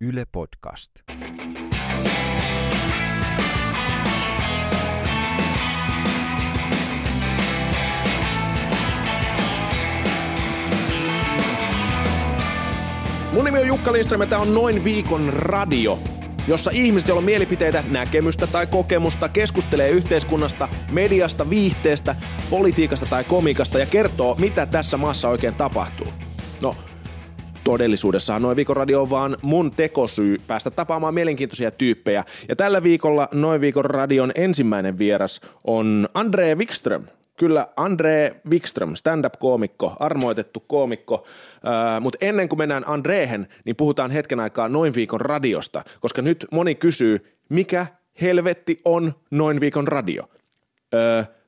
Yle Podcast. Mun nimi on Jukka Lindström ja tää on Noin viikon radio, jossa ihmiset, joilla on mielipiteitä, näkemystä tai kokemusta, keskustelee yhteiskunnasta, mediasta, viihteestä, politiikasta tai komikasta ja kertoo, mitä tässä maassa oikein tapahtuu. No, todellisuudessaan Noin viikon radio on vaan mun tekosyy päästä tapaamaan mielenkiintoisia tyyppejä. Ja tällä viikolla Noin viikon radion ensimmäinen vieras on André Wickström. Kyllä, André Wickström, stand-up-koomikko, armoitettu koomikko. Mutta ennen kuin mennään Andréhen, niin puhutaan hetken aikaa Noin viikon radiosta, koska nyt moni kysyy, mikä helvetti on Noin viikon radio?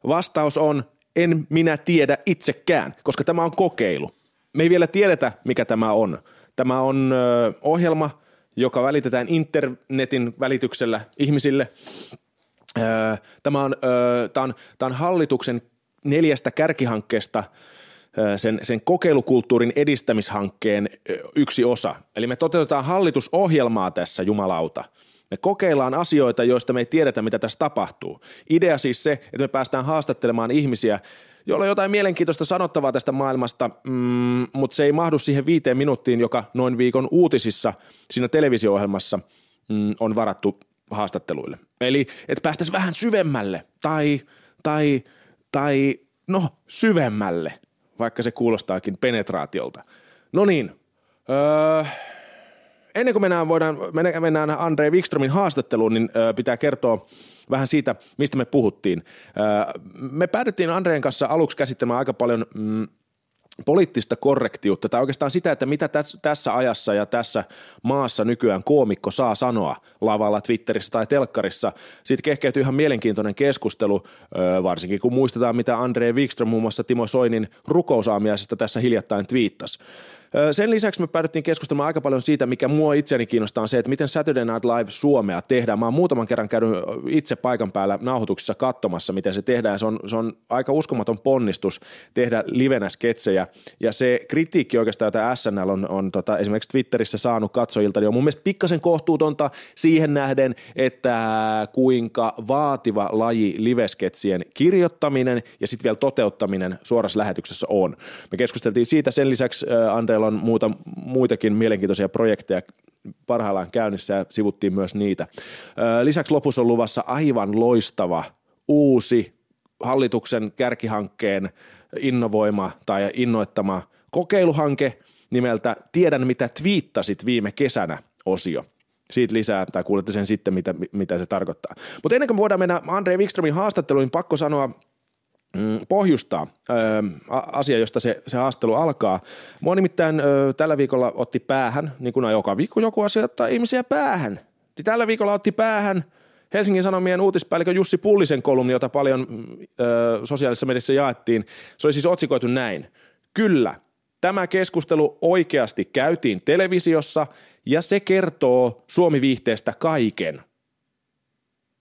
Vastaus on, en minä tiedä itsekään, koska tämä on kokeilu. Me ei vielä tiedetä, mikä tämä on. Tämä on ohjelma, joka välitetään internetin välityksellä ihmisille. Tämä on hallituksen 4 kärkihankkeesta sen kokeilukulttuurin edistämishankkeen yksi osa. Eli me toteutetaan hallitusohjelmaa tässä, jumalauta. Me kokeillaan asioita, joista me ei tiedetä, mitä tässä tapahtuu. Idea siis se, että me päästään haastattelemaan ihmisiä, jolla on jotain mielenkiintoista sanottavaa tästä maailmasta, mutta se ei mahdu siihen 5 minuuttiin, joka Noin viikon uutisissa siinä televisio-ohjelmassa on varattu haastatteluille. Eli että päästäisiin vähän syvemmälle tai syvemmälle, vaikka se kuulostaakin penetraatiolta. No niin, ennen kuin mennään André Wickströmin haastatteluun, niin pitää kertoa vähän siitä, mistä me puhuttiin. Me päädyttiin Andreen kanssa aluksi käsittelemään aika paljon poliittista korrektiutta, tai oikeastaan sitä, että mitä tässä ajassa ja tässä maassa nykyään koomikko saa sanoa lavalla, Twitterissä tai telkkarissa. Siitä kehkeytyy ihan mielenkiintoinen keskustelu, varsinkin kun muistetaan, mitä André Wickström muun muassa Timo Soinin rukousaamiaisesta tässä hiljattain twiittasi. Sen lisäksi me päädyttiin keskustelemaan aika paljon siitä, mikä mua itseäni kiinnostaa, on se, että miten Saturday Night Live Suomea tehdään. Mä oon muutaman kerran käynyt itse paikan päällä nauhoituksessa katsomassa, miten se tehdään. Se on aika uskomaton ponnistus tehdä livenä sketsejä. Ja se kritiikki oikeastaan, jota SNL on esimerkiksi Twitterissä saanut katsojilta, niin on mun mielestä pikkasen kohtuutonta siihen nähden, että kuinka vaativa laji livesketsien kirjoittaminen ja sitten vielä toteuttaminen suorassa lähetyksessä on. Me keskusteltiin siitä. Sen lisäksi André on muitakin mielenkiintoisia projekteja parhaillaan käynnissä ja sivuttiin myös niitä. Lisäksi lopussa on luvassa aivan loistava uusi hallituksen kärkihankkeen innovoima tai innoittama kokeiluhanke nimeltä Tiedän mitä twiittasit viime kesänä -osio. Siitä lisää, tai kuulette sen sitten, mitä se tarkoittaa. Mutta ennen kuin me voidaan mennä André Wickströmin haastatteluun, pakko sanoa, pohjustaa asia, josta se haastelu alkaa. Mua nimittäin tällä viikolla otti päähän, niin kuin joka viikko joku asia ottaa ihmisiä päähän. Niin tällä viikolla otti päähän Helsingin Sanomien uutispäällikön Jussi Pullisen kolumni, jota paljon sosiaalisessa mediassa jaettiin. Se oli siis otsikoitu näin. Kyllä, tämä keskustelu oikeasti käytiin televisiossa ja se kertoo Suomi-viihteestä kaiken.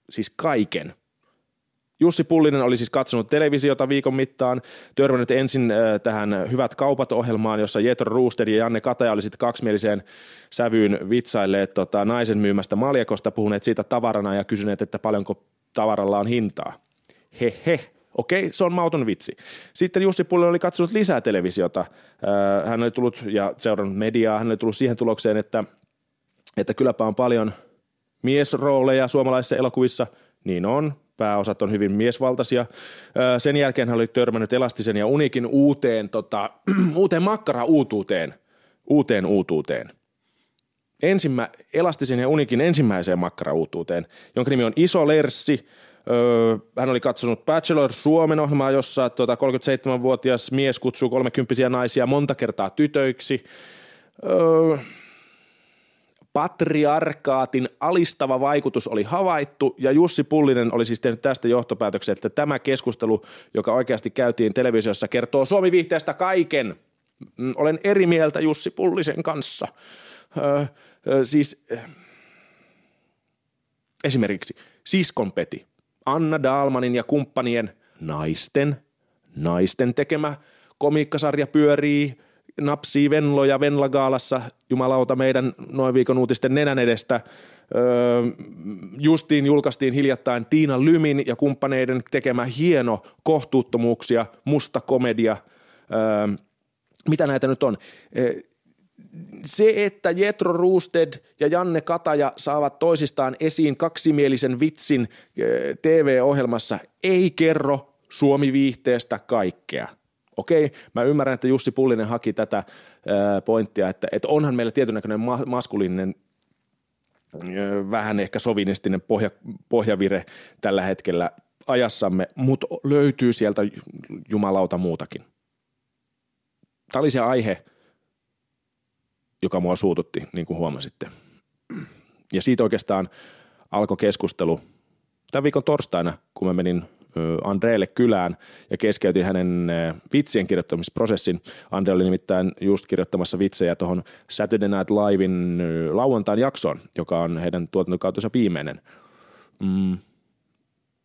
Siis kaiken. Jussi Pullinen oli siis katsonut televisiota viikon mittaan, törmännyt ensin tähän Hyvät kaupat-ohjelmaan, jossa Jetro Rooster ja Anne Kataja oli sitten kaksimieliseen sävyyn vitsailleet naisen myymästä maljakosta, puhuneet siitä tavarana ja kysyneet, että paljonko tavaralla on hintaa. Okei, se on mauton vitsi. Sitten Jussi Pullinen oli katsonut lisää televisiota. Hän oli tullut ja seurannut mediaa, hän oli tullut siihen tulokseen, että kylläpä on paljon miesrooleja suomalaisissa elokuvissa. Niin on. Pääosat on hyvin miesvaltaisia. Sen jälkeen hän oli törmännyt Elastisen ja Uniikin uuteen makkara-uutuuteen. Uuteen uutuuteen. Elastisen ja Uniikin ensimmäiseen makkara-uutuuteen, jonka nimi on Iso Lerssi. Hän oli katsonut Bachelor Suomen ohjelmaa, jossa 37-vuotias mies kutsuu 30-vuotiaita naisia monta kertaa tytöiksi. Patriarkaatin alistava vaikutus oli havaittu ja Jussi Pullinen oli siis tehnyt tästä johtopäätöksen, että tämä keskustelu, joka oikeasti käytiin televisiossa, kertoo Suomi-viihteestä kaiken. Olen eri mieltä Jussi Pullisen kanssa. Esimerkiksi Siskonpeti, Anna Dahlmanin ja kumppanien naisten tekemä komiikkasarja pyörii Napsii Venlo ja Venla Gaalassa, jumalauta, meidän Noin viikon uutisten nenän edestä. Justiin julkaistiin hiljattain Tiina Lymin ja kumppaneiden tekemä hieno kohtuuttomuuksia, musta komedia. Mitä näitä nyt on? Se, että Jetro Rooster ja Anne Kataja saavat toisistaan esiin kaksimielisen vitsin TV-ohjelmassa, ei kerro Suomi-viihteestä kaikkea. Okei, mä ymmärrän, että Jussi Pullinen haki tätä pointtia, että onhan meillä tietynäköinen maskuliininen, vähän ehkä sovinistinen pohjavire tällä hetkellä ajassamme, mutta löytyy sieltä jumalauta muutakin. Tämä oli se aihe, joka mua suututti, niin kuin huomasitte. Ja siitä oikeastaan alkoi keskustelu tämän viikon torstaina, kun mä menin Andreelle kylään ja keskeytin hänen vitsien kirjoittamisprosessin. Andre oli nimittäin just kirjoittamassa vitsejä tuohon Saturday Night Livein lauantain jaksoon, joka on heidän tuotantokautensa viimeinen.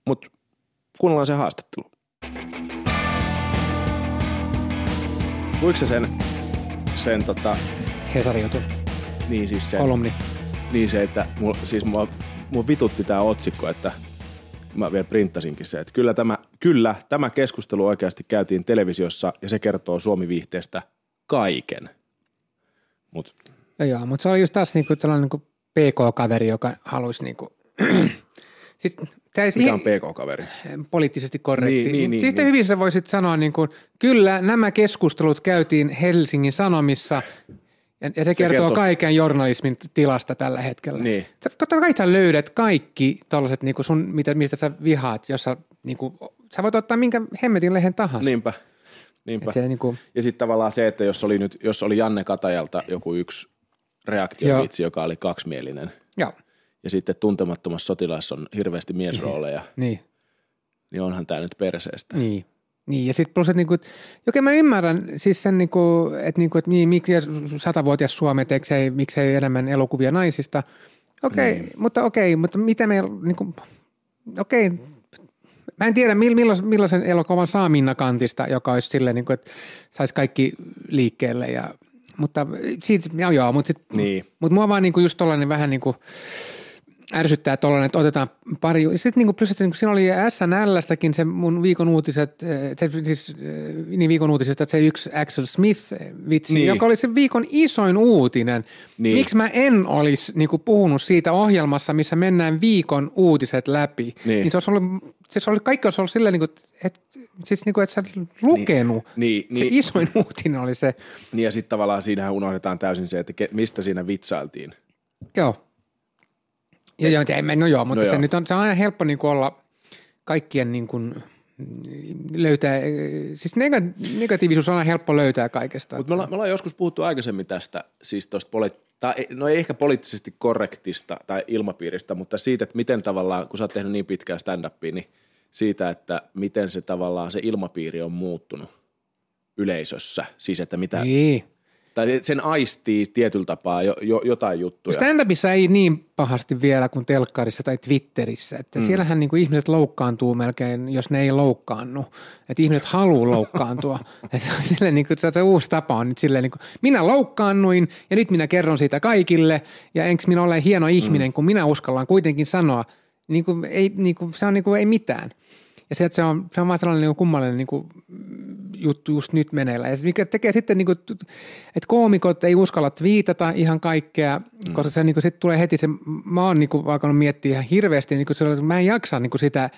Mutta kuunnellaan se haastattelu. Luitko sä sen Hesarin jutun? Niin siis se. Kolumni. Niin se, että mua vitutti tää otsikko, että mä vielä printtasinkin se, että kyllä tämä keskustelu oikeasti käytiin televisiossa ja se kertoo Suomi-viihteestä kaiken. Mut se oli just taas niinku tällainen niinku PK-kaveri, joka halusi niinku... siis, mikä on PK-kaveri? Poliittisesti korrekti. Niin. Hyvin sä voisit sanoa niinku, kyllä nämä keskustelut käytiin Helsingin Sanomissa ja se kertoo kaiken journalismin tilasta tällä hetkellä. Niin. Totta kai sä löydät kaikki tollaset, niinku sun, mistä sä vihaat, jos sä, niinku, sä voit ottaa minkä hemmetin lehen tahansa. Niinpä. Se, niinku... Ja sitten tavallaan se, että jos oli Janne Katajalta joku yksi reaktiovitsi, joka oli kaksimielinen. Joo. Ja sitten Tuntemattomassa sotilaassa on hirveästi miesrooleja. Niin onhan tää nyt perseestä. Niin, ja sitten plus, että niinku, mä ymmärrän siis sen, niinku, että niinku, et miksi 100-vuotias Suomi, että miksei enemmän elokuvia naisista. Okei, mutta mitä me, niinku, mä en tiedä millaisen elokuvan saa Minna Canthista, joka olisi silleen, niinku, että saisi kaikki liikkeelle. Ja, mutta siitä, mutta mua vaan niinku, just tollainen vähän niinku... ärsyttää tollainen, että otetaan pari. Sitten niinku plus, että siinä oli SNL:stäkin se mun viikon uutiset, viikon uutisista, että se yksi Axel Smith-vitsi, joka oli se viikon isoin uutinen. Niin. Miksi mä en olisi niinku puhunut siitä ohjelmassa, missä mennään viikon uutiset läpi? Niin se olisi ollut... Siis kaikki olisi ollut silleen, että sä lukenut. Se isoin uutinen oli se. Niin, ja sitten tavallaan siinähän unohdetaan täysin se, että mistä siinä vitsailtiin. Joo. Mutta se nyt on aina helppo niin kuin olla kaikkien niin kuin löytää, siis negatiivisuus on aina helppo löytää kaikesta. Mutta me ollaan joskus puhuttu aikaisemmin tästä, siis tuosta ei ehkä poliittisesti korrektista tai ilmapiiristä, mutta siitä, että miten tavallaan, kun sä oot tehnyt niin pitkää stand-upia, niin siitä, että miten se tavallaan se ilmapiiri on muuttunut yleisössä, siis että mitä... Niin. Tai sen aistii tietyllä tapaa jotain juttuja. Stand-upissa ei niin pahasti vielä kuin telkkarissa tai Twitterissä. Että siellähän niin kuin ihmiset loukkaantuu melkein, jos ne ei loukkaannu. Että ihmiset haluaa loukkaantua. Se on niin kuin, se uusi tapa on nyt silleen, niin kuin, minä loukkaannuin ja nyt minä kerron siitä kaikille. Ja enks minä ole hieno ihminen, kun minä uskallan kuitenkin sanoa. Se on niin kuin, ei mitään. Ja se on vaan sellainen niin kummallinen niin juttu just nyt meneillä. Ja se, mikä tekee sitten, niin kuin, että koomikot ei uskalla twiitata ihan kaikkea, koska se niin sitten tulee heti se, mä oon niin kuin, alkanut miettiä ihan hirveästi, niin kuin, mä en jaksa niin kuin sitä,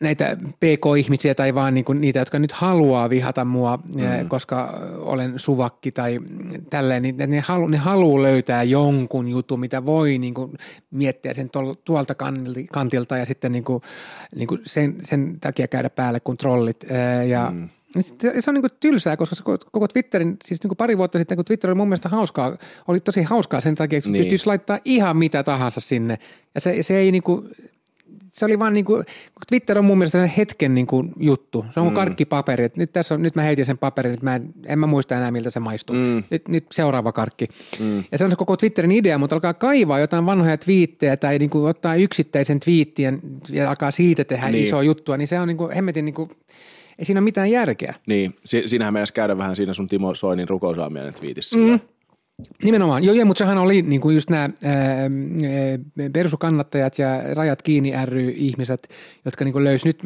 näitä pk-ihmisiä tai vaan niin kuin, niitä, jotka nyt haluaa vihata mua, koska olen suvakki tai tälleen, niin ne haluaa löytää jonkun jutun, mitä voi niin kuin, miettiä sen tuolta kantilta ja sitten niin kuin sen takia käydä päälle kuin trollit ja se on niinku tylsää, koska se koko Twitterin, siis niinku pari vuotta sitten, kun Twitter oli mun mielestä hauskaa, oli tosi hauskaa sen takia, että pystyisi laittaa ihan mitä tahansa sinne. Ja se ei niinku, se oli vaan niinku, Twitter on mun mielestä sen hetken niinku juttu. Se on kuin karkkipaperi, että nyt mä heitin sen paperin, nyt en mä muista enää miltä se maistuu. Nyt seuraava karkki. Ja se on se koko Twitterin idea, mutta alkaa kaivaa jotain vanhoja twiittejä tai niinku ottaa yksittäisen twiittin ja alkaa siitä tehdä isoa juttua, niin se on niinku hemmetin niinku... Ei siinä ole mitään järkeä. Niin, siinähän mennäisi käydä vähän siinä sun Timo Soinin rukousaaminen twiitissä. Mm. Nimenomaan. Joo, mutta sehän oli niin kuin just nämä Persu-kannattajat ja Rajat kiinni ry-ihmiset, jotka niin kuin löysi nyt...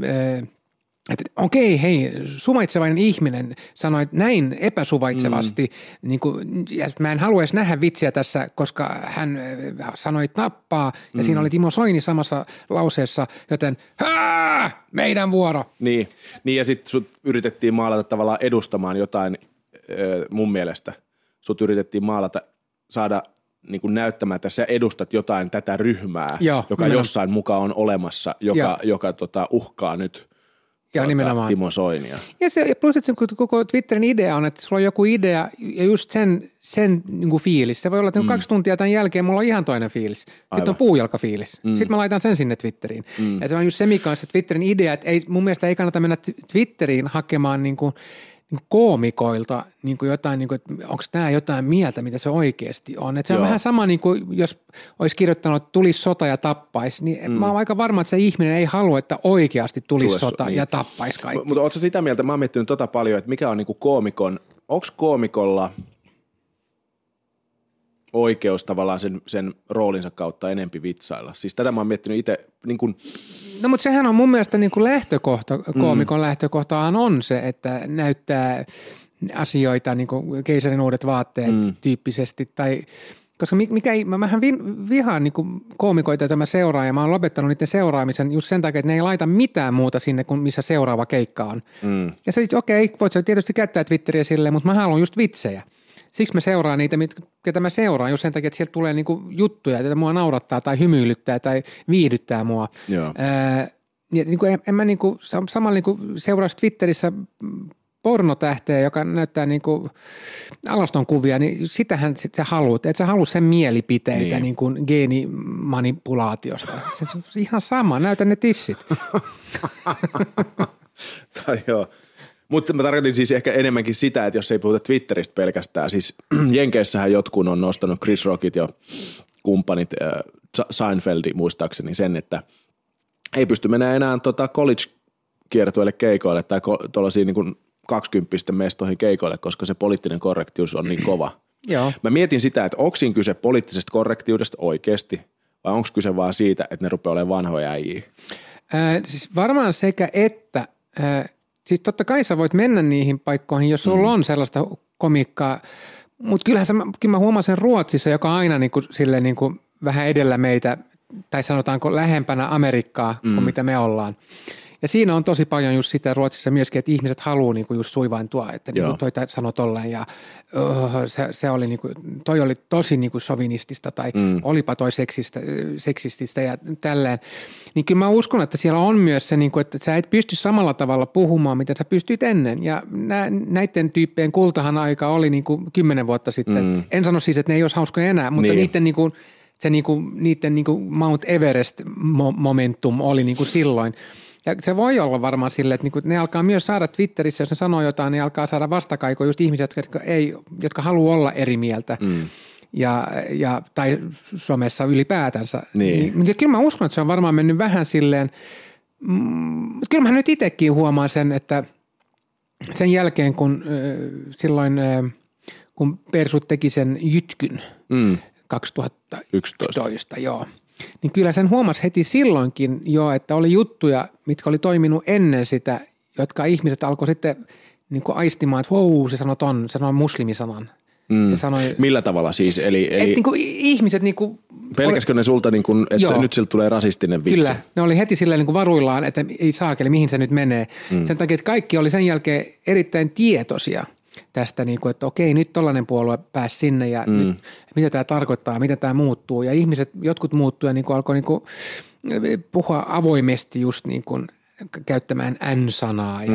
Että okei, hei, suvaitsevainen ihminen sanoi näin epäsuvaitsevasti, niin kuin, mä en halua edes nähdä vitsiä tässä, koska hän sanoi tappaa, ja siinä oli Timo Soini samassa lauseessa, joten meidän vuoro. Niin ja sitten sut yritettiin maalata tavallaan edustamaan jotain mun mielestä. Sut yritettiin maalata, saada niin kuin näyttämään, että sä edustat jotain tätä ryhmää, joo, joka jossain mukaan on olemassa, joka uhkaa nyt. Ja nimenomaan. Timo Soinia. Ja se, plus, että koko Twitterin idea on, että sulla on joku idea ja just sen niin kuin fiilis. Se voi olla, että 2 tuntia tämän jälkeen mulla on ihan toinen fiilis. Aivan. Nyt on puujalkafiilis. Sitten mä laitan sen sinne Twitteriin. Ja se on just se, mikä on se Twitterin idea, että ei, mun mielestä ei kannata mennä Twitteriin hakemaan niin kuin koomikoilta niin kuin jotain, niin kuin, että onko tämä jotain mieltä, mitä se oikeasti on. Että se on vähän sama, niin kuin jos olisi kirjoittanut, että tulisi sota ja tappaisi, niin mä oon aika varma, että se ihminen ei halua, että oikeasti tulisi sota ja tappaisi kaikki. Mutta ootko sitä mieltä, mä oon miettinyt paljon, että mikä on niin kuin koomikon, onko koomikolla oikeus tavallaan sen roolinsa kautta enempi vitsailla? Siis tätä mä oon miettinyt itse niin kuin... No mutta sehän on mun mielestä niin kuin lähtökohta, koomikon lähtökohtahan on se, että näyttää asioita niin kuin keisarin uudet vaatteet tyyppisesti tai... Koska mähän vihaan niin kuin koomikoita, joita mä seuraan, ja mä oon lopettanut niiden seuraamisen just sen takia, että ne ei laita mitään muuta sinne, kuin missä seuraava keikka on. Ja se okei, voit sä tietysti käyttää Twitteriä silleen, mutta mä haluan just vitsejä. Siksi mä seuraan niitä, ketä mä seuraan, jos sen takia, että sieltä tulee niinku juttuja, joita mua naurattaa tai hymyilyttää tai viihdyttää mua. Niinku, en mä niinku, samalla niinku seuraisi Twitterissä pornotähteä, joka näyttää niinku alaston kuvia, niin sitähän sä haluat. Et sä halua sen mielipiteitä niinku geenimanipulaatiosta. Se on ihan sama, näytä ne tissit. Tai joo. Mutta mä tarkoitin siis ehkä enemmänkin sitä, että jos ei puhuta Twitteristä pelkästään, siis Jenkeissähän jotkun on nostanut Chris Rockit ja kumppanit, Seinfeldi muistaakseni sen, että ei pysty mennä enää college-kiertueille keikoille tai tuollaisiin niin 20-pisten mestoihin keikoille, koska se poliittinen korrektius on niin kova. Mä mietin sitä, että onko siinä kyse poliittisesta korrektiudesta oikeasti vai onko kyse vaan siitä, että ne rupeaa olemaan vanhoja äijiä? Siis varmaan sekä että... Siis totta kai sä voit mennä niihin paikkoihin, jos sulla on sellaista komiikkaa, mutta kyllä mä huomasin Ruotsissa, joka on aina niin kuin vähän edellä meitä, tai sanotaanko lähempänä Amerikkaa kuin mitä me ollaan. Ja siinä on tosi paljon just sitä Ruotsissa myöskin, että ihmiset haluaa niin kuin just suivaintua, että niin kuin toi sanoi tolleen ja se oli niin kuin, toi oli tosi niin kuin sovinistista tai olipa toi seksististä ja tälleen. Niin kyllä mä uskon, että siellä on myös se, niin kuin, että sä et pysty samalla tavalla puhumaan, mitä sä pystyit ennen. Ja näiden tyyppien kultahan aika oli niin kuin 10 vuotta sitten. En sano siis, että ne ei olisi hauskoja enää, mutta niiden niin kuin, se niin kuin, niiden niin kuin Mount Everest-momentum oli niin kuin silloin. Ja se voi olla varmaan silleen, että ne alkaa myös saada Twitterissä, jos ne sanoo jotain, niin alkaa saada vastakaikoja just ihmisiä, jotka haluaa olla eri mieltä. Tai somessa ylipäätänsä. Niin, kyllä mä uskon, että se on varmaan mennyt vähän silleen. Kyllä mä nyt itsekin huomaan sen, että sen jälkeen kun silloin, kun Persu teki sen Jytkyn 2011, niin kyllä sen huomasi heti silloinkin jo, että oli juttuja, mitkä oli toiminut ennen sitä, jotka ihmiset alkoi sitten niin kuin aistimaan, että wow, se sanoi ton, se sanoi muslimisanan. Se sanoi, millä tavalla siis? Eli että niin kuin ihmiset niin kuin... Pelkäskö ne sulta, niin kuin, että nyt siltä tulee rasistinen vitsi? Kyllä, ne oli heti silleen niin kuin varuillaan, että ei saakeli, mihin se nyt menee. Sen takia, että kaikki oli sen jälkeen erittäin tietoisia tästä, niin kuin, että okei, nyt tollainen puolue pääsi sinne ja nyt, mitä tämä tarkoittaa, mitä tämä muuttuu. Ja ihmiset, jotkut muuttuu ja niin kuin alkoi niin kuin puhua avoimesti just niin kuin käyttämään N-sanaa ja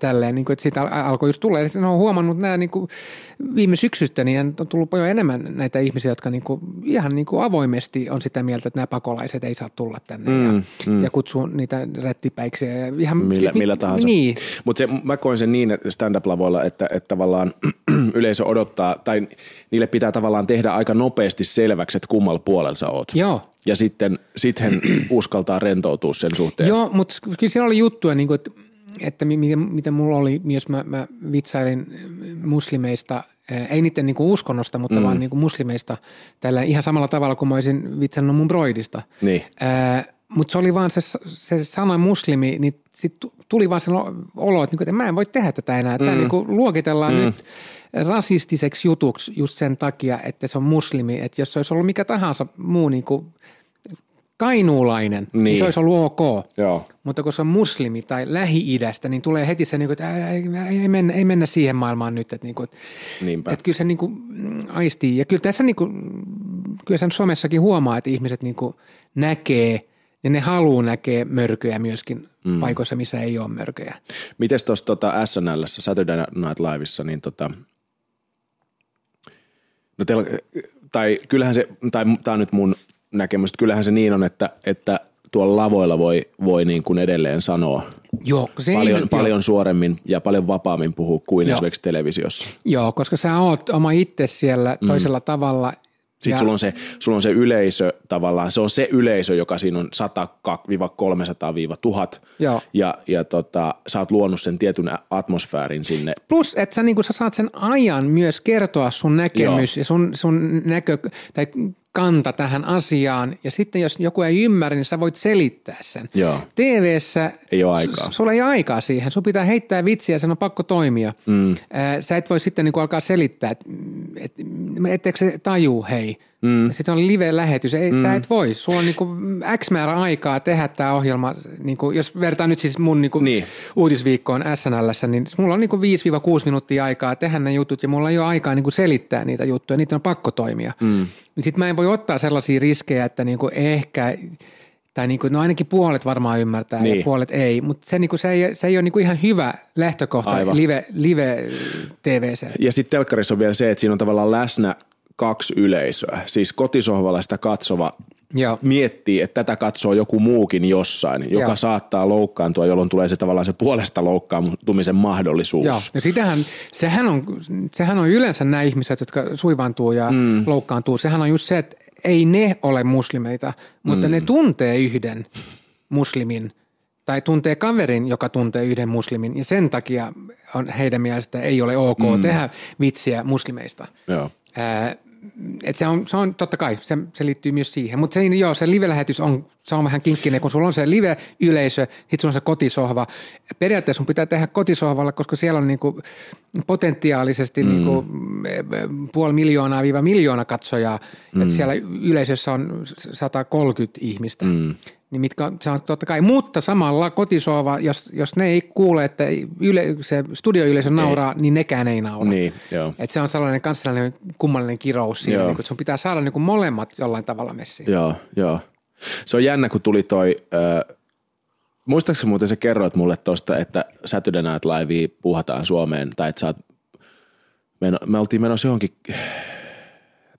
tälleen, niin kuin, että siitä alkoi just tulla. Ja sitten olen huomannut nämä niin kuin viime syksystä, niin on tullut paljon enemmän näitä ihmisiä, jotka niin kuin, ihan niin kuin avoimesti on sitä mieltä, että nämä pakolaiset ei saa tulla tänne ja kutsuu niitä rättipäiksiä. Ja ihan, millä tahansa. Niin. Mutta mä koin sen niin stand-up-lavoilla, että tavallaan yleisö odottaa, tai niille pitää tavallaan tehdä aika nopeasti selväksi, että kummalla puolella sä oot. Joo. Ja sitten uskaltaa rentoutua sen suhteen. Joo, mutta kyllä siellä oli juttuja, niin kuin, että että miten mulla oli, jos mä vitsailin muslimeista, ei niiden niinku uskonnosta, mutta vaan niinku muslimeista tällä ihan samalla tavalla kuin mä olisin vitsannut mun broidista. Niin. Mutta se oli vaan se sana muslimi, niin sitten tuli vaan se olo, että mä en voi tehdä tätä enää. Tämä niinku luokitellaan nyt rasistiseksi jutuksi just sen takia, että se on muslimi. Että jos se olisi ollut mikä tahansa muu niinku kainuulainen, niin se olisi ollut ok. Joo. Mutta kun se on muslimi tai Lähi-idästä, niin tulee heti se, että ei mennä siihen maailmaan nyt. Että kyllä se aistii. Ja kyllä tässä sen somessakin huomaa, että ihmiset näkee ja ne haluaa näkee mörköjä myöskin paikoissa, missä ei ole mörköjä. Mites tuossa SNL:ssä, Saturday Night Liveissa, niin no teillä, tai kyllähän se, tai tämä on nyt mun näkemys, kyllähän se niin on, että tuolla lavoilla voi niin kuin edelleen sanoa paljon suoremmin ja paljon vapaammin puhua kuin esimerkiksi televisiossa. Joo, koska sä oot oma itse siellä toisella tavalla. Sitten sulla on se yleisö tavallaan, se on se yleisö, joka siinä on 100-300-1000 ja sä oot luonut sen tietyn atmosfäärin sinne. Plus, että sä, sä saat sen ajan myös kertoa sun näkemys ja sun tai kanta tähän asiaan, ja sitten jos joku ei ymmärrä, niin sä voit selittää sen. Joo. TV:ssä ei ole aikaa. Sulla ei ole aikaa siihen. Sun pitää heittää vitsiä ja sen on pakko toimia. Sä et voi sitten alkaa selittää, että etteikö se tajuu, hei. Sitten on live-lähetys. Sä et voi. Sulla on X määrä aikaa tehdä tämä ohjelma. Jos vertaan nyt siis mun uutisviikkoon SNL:ssä, niin mulla on 5-6 minuuttia aikaa tehdä ne jutut, ja mulla ei ole aikaa selittää niitä juttuja. Niitä on pakko toimia. Sitten mä en voi ottaa sellaisia riskejä, että ehkä, tai no ainakin puolet varmaan ymmärtää ja puolet ei, mutta se ei ole ihan hyvä lähtökohta live TV:ssä. Ja sitten telkkarissa on vielä se, että siinä on tavallaan läsnä kaksi yleisöä, siis kotisohvalla sitä katsova miettii, että tätä katsoo joku muukin jossain, joka saattaa loukkaantua, jolloin tulee se tavallaan se puolesta loukkaantumisen mahdollisuus. Joo, ja sehän on yleensä nämä ihmiset, jotka suivaantuu ja loukkaantuu, sehän on just se, että ei ne ole muslimeita, mutta ne tuntee yhden muslimin tai tuntee kaverin, joka tuntee yhden muslimin, ja sen takia on heidän mielestään ei ole ok tehdä vitsiä muslimeista. Joo. Et se on totta kai, se liittyy myös siihen, mutta se live-lähetys on vähän kinkkinen, kun sulla on se live-yleisö, sit sulla on se kotisohva. Periaatteessa sun pitää tehdä kotisohvalla, koska siellä on potentiaalisesti 500,000–1,000,000 katsojaa, että siellä yleisössä on 130 ihmistä. Niin mitkä se on totta kai, mutta samalla kotisohva, jos ne ei kuule, että se studioyleisö nauraa, niin nekään ei naura. Niin, että se on sellainen kansallinen kummallinen kirous siinä, että sun pitää saada molemmat jollain tavalla messiin. Joo. Se on jännä, kun tuli toi, muistaakseni muuten sä kerroit mulle tosta, että Saturday Night Livea puuhataan Suomeen, tai että sä oot, me oltiin menossa johonkin,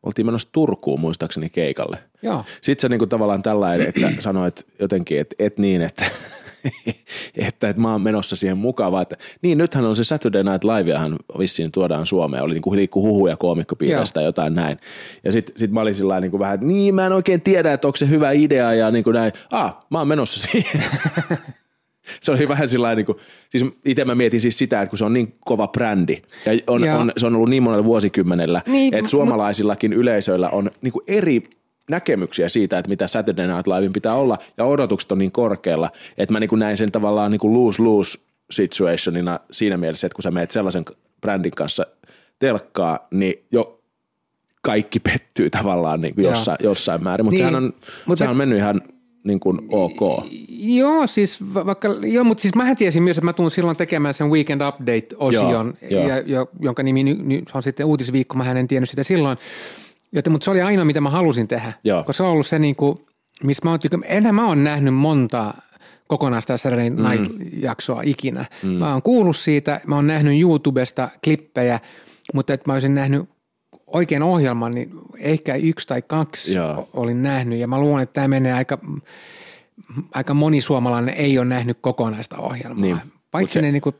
oltiin menossa Turkuun muistaakseni keikalle. Joo. Sitten se tavallaan tällainen, että sanoit jotenkin, että että mä oon menossa siihen mukaan, vaan että niin nythän on se Saturday Night Liveahan vissiin tuodaan Suomeen, oli liikkuu huhuja koomikkopiiristä ja jotain näin. Ja sit mä olin sillä lailla vähän, että niin mä en oikein tiedä, että onko se hyvä idea ja näin, mä oon menossa siihen. Se oli vähän sillä lailla, siis itse mä mietin siis sitä, että kun se on niin kova brändi ja se on ollut niin monella vuosikymmenellä, niin, että suomalaisillakin yleisöillä on eri näkemyksiä siitä, että mitä Saturday Night Livein pitää olla, ja odotukset on niin korkealla, että mä näin sen tavallaan lose-lose situationina siinä mielessä, että kun sä meet sellaisen brändin kanssa telkkaa, niin jo kaikki pettyy tavallaan jossain määrin, mutta sehän on mennyt ihan niin kuin ok. Joo, siis mutta siis mähän tiesin myös, että mä tuun silloin tekemään sen Weekend Update-osion, jonka nimi nyt on sitten Uutisviikko, mähän en tiennyt sitä silloin, mutta se oli ainoa, mitä mä halusin tehdä, koska se on ollut se, missä mä oon enhän mä oon nähnyt monta kokonaista Saturday Night-jaksoa ikinä. Mä oon kuullut siitä, mä oon nähnyt YouTubesta klippejä, mutta että mä olisin nähnyt oikein ohjelman, niin ehkä 1 tai 2 olin nähnyt, ja mä luulen, että tämä menee aika moni suomalainen ei ole nähnyt kokonaista ohjelmaa. Niin.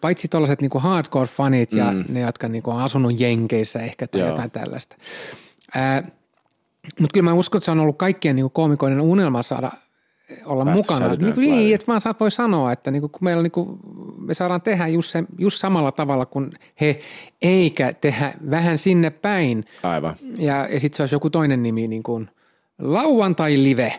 Paitsi tuollaiset hardcore-fanit ja ne, jotka on asunut Jenkeissä ehkä tai jotain tällaista. Mutta kyllä mä uskon, että se on ollut kaikkien koomikoiden unelma saada olla mukana. Niin, että vaan voi sanoa, että kun meillä on me saadaan tehdä just samalla tavalla kuin he, eikä tehdä vähän sinne päin. Aivan. Ja sitten se olisi joku toinen nimi, niin kuin lauantai-live.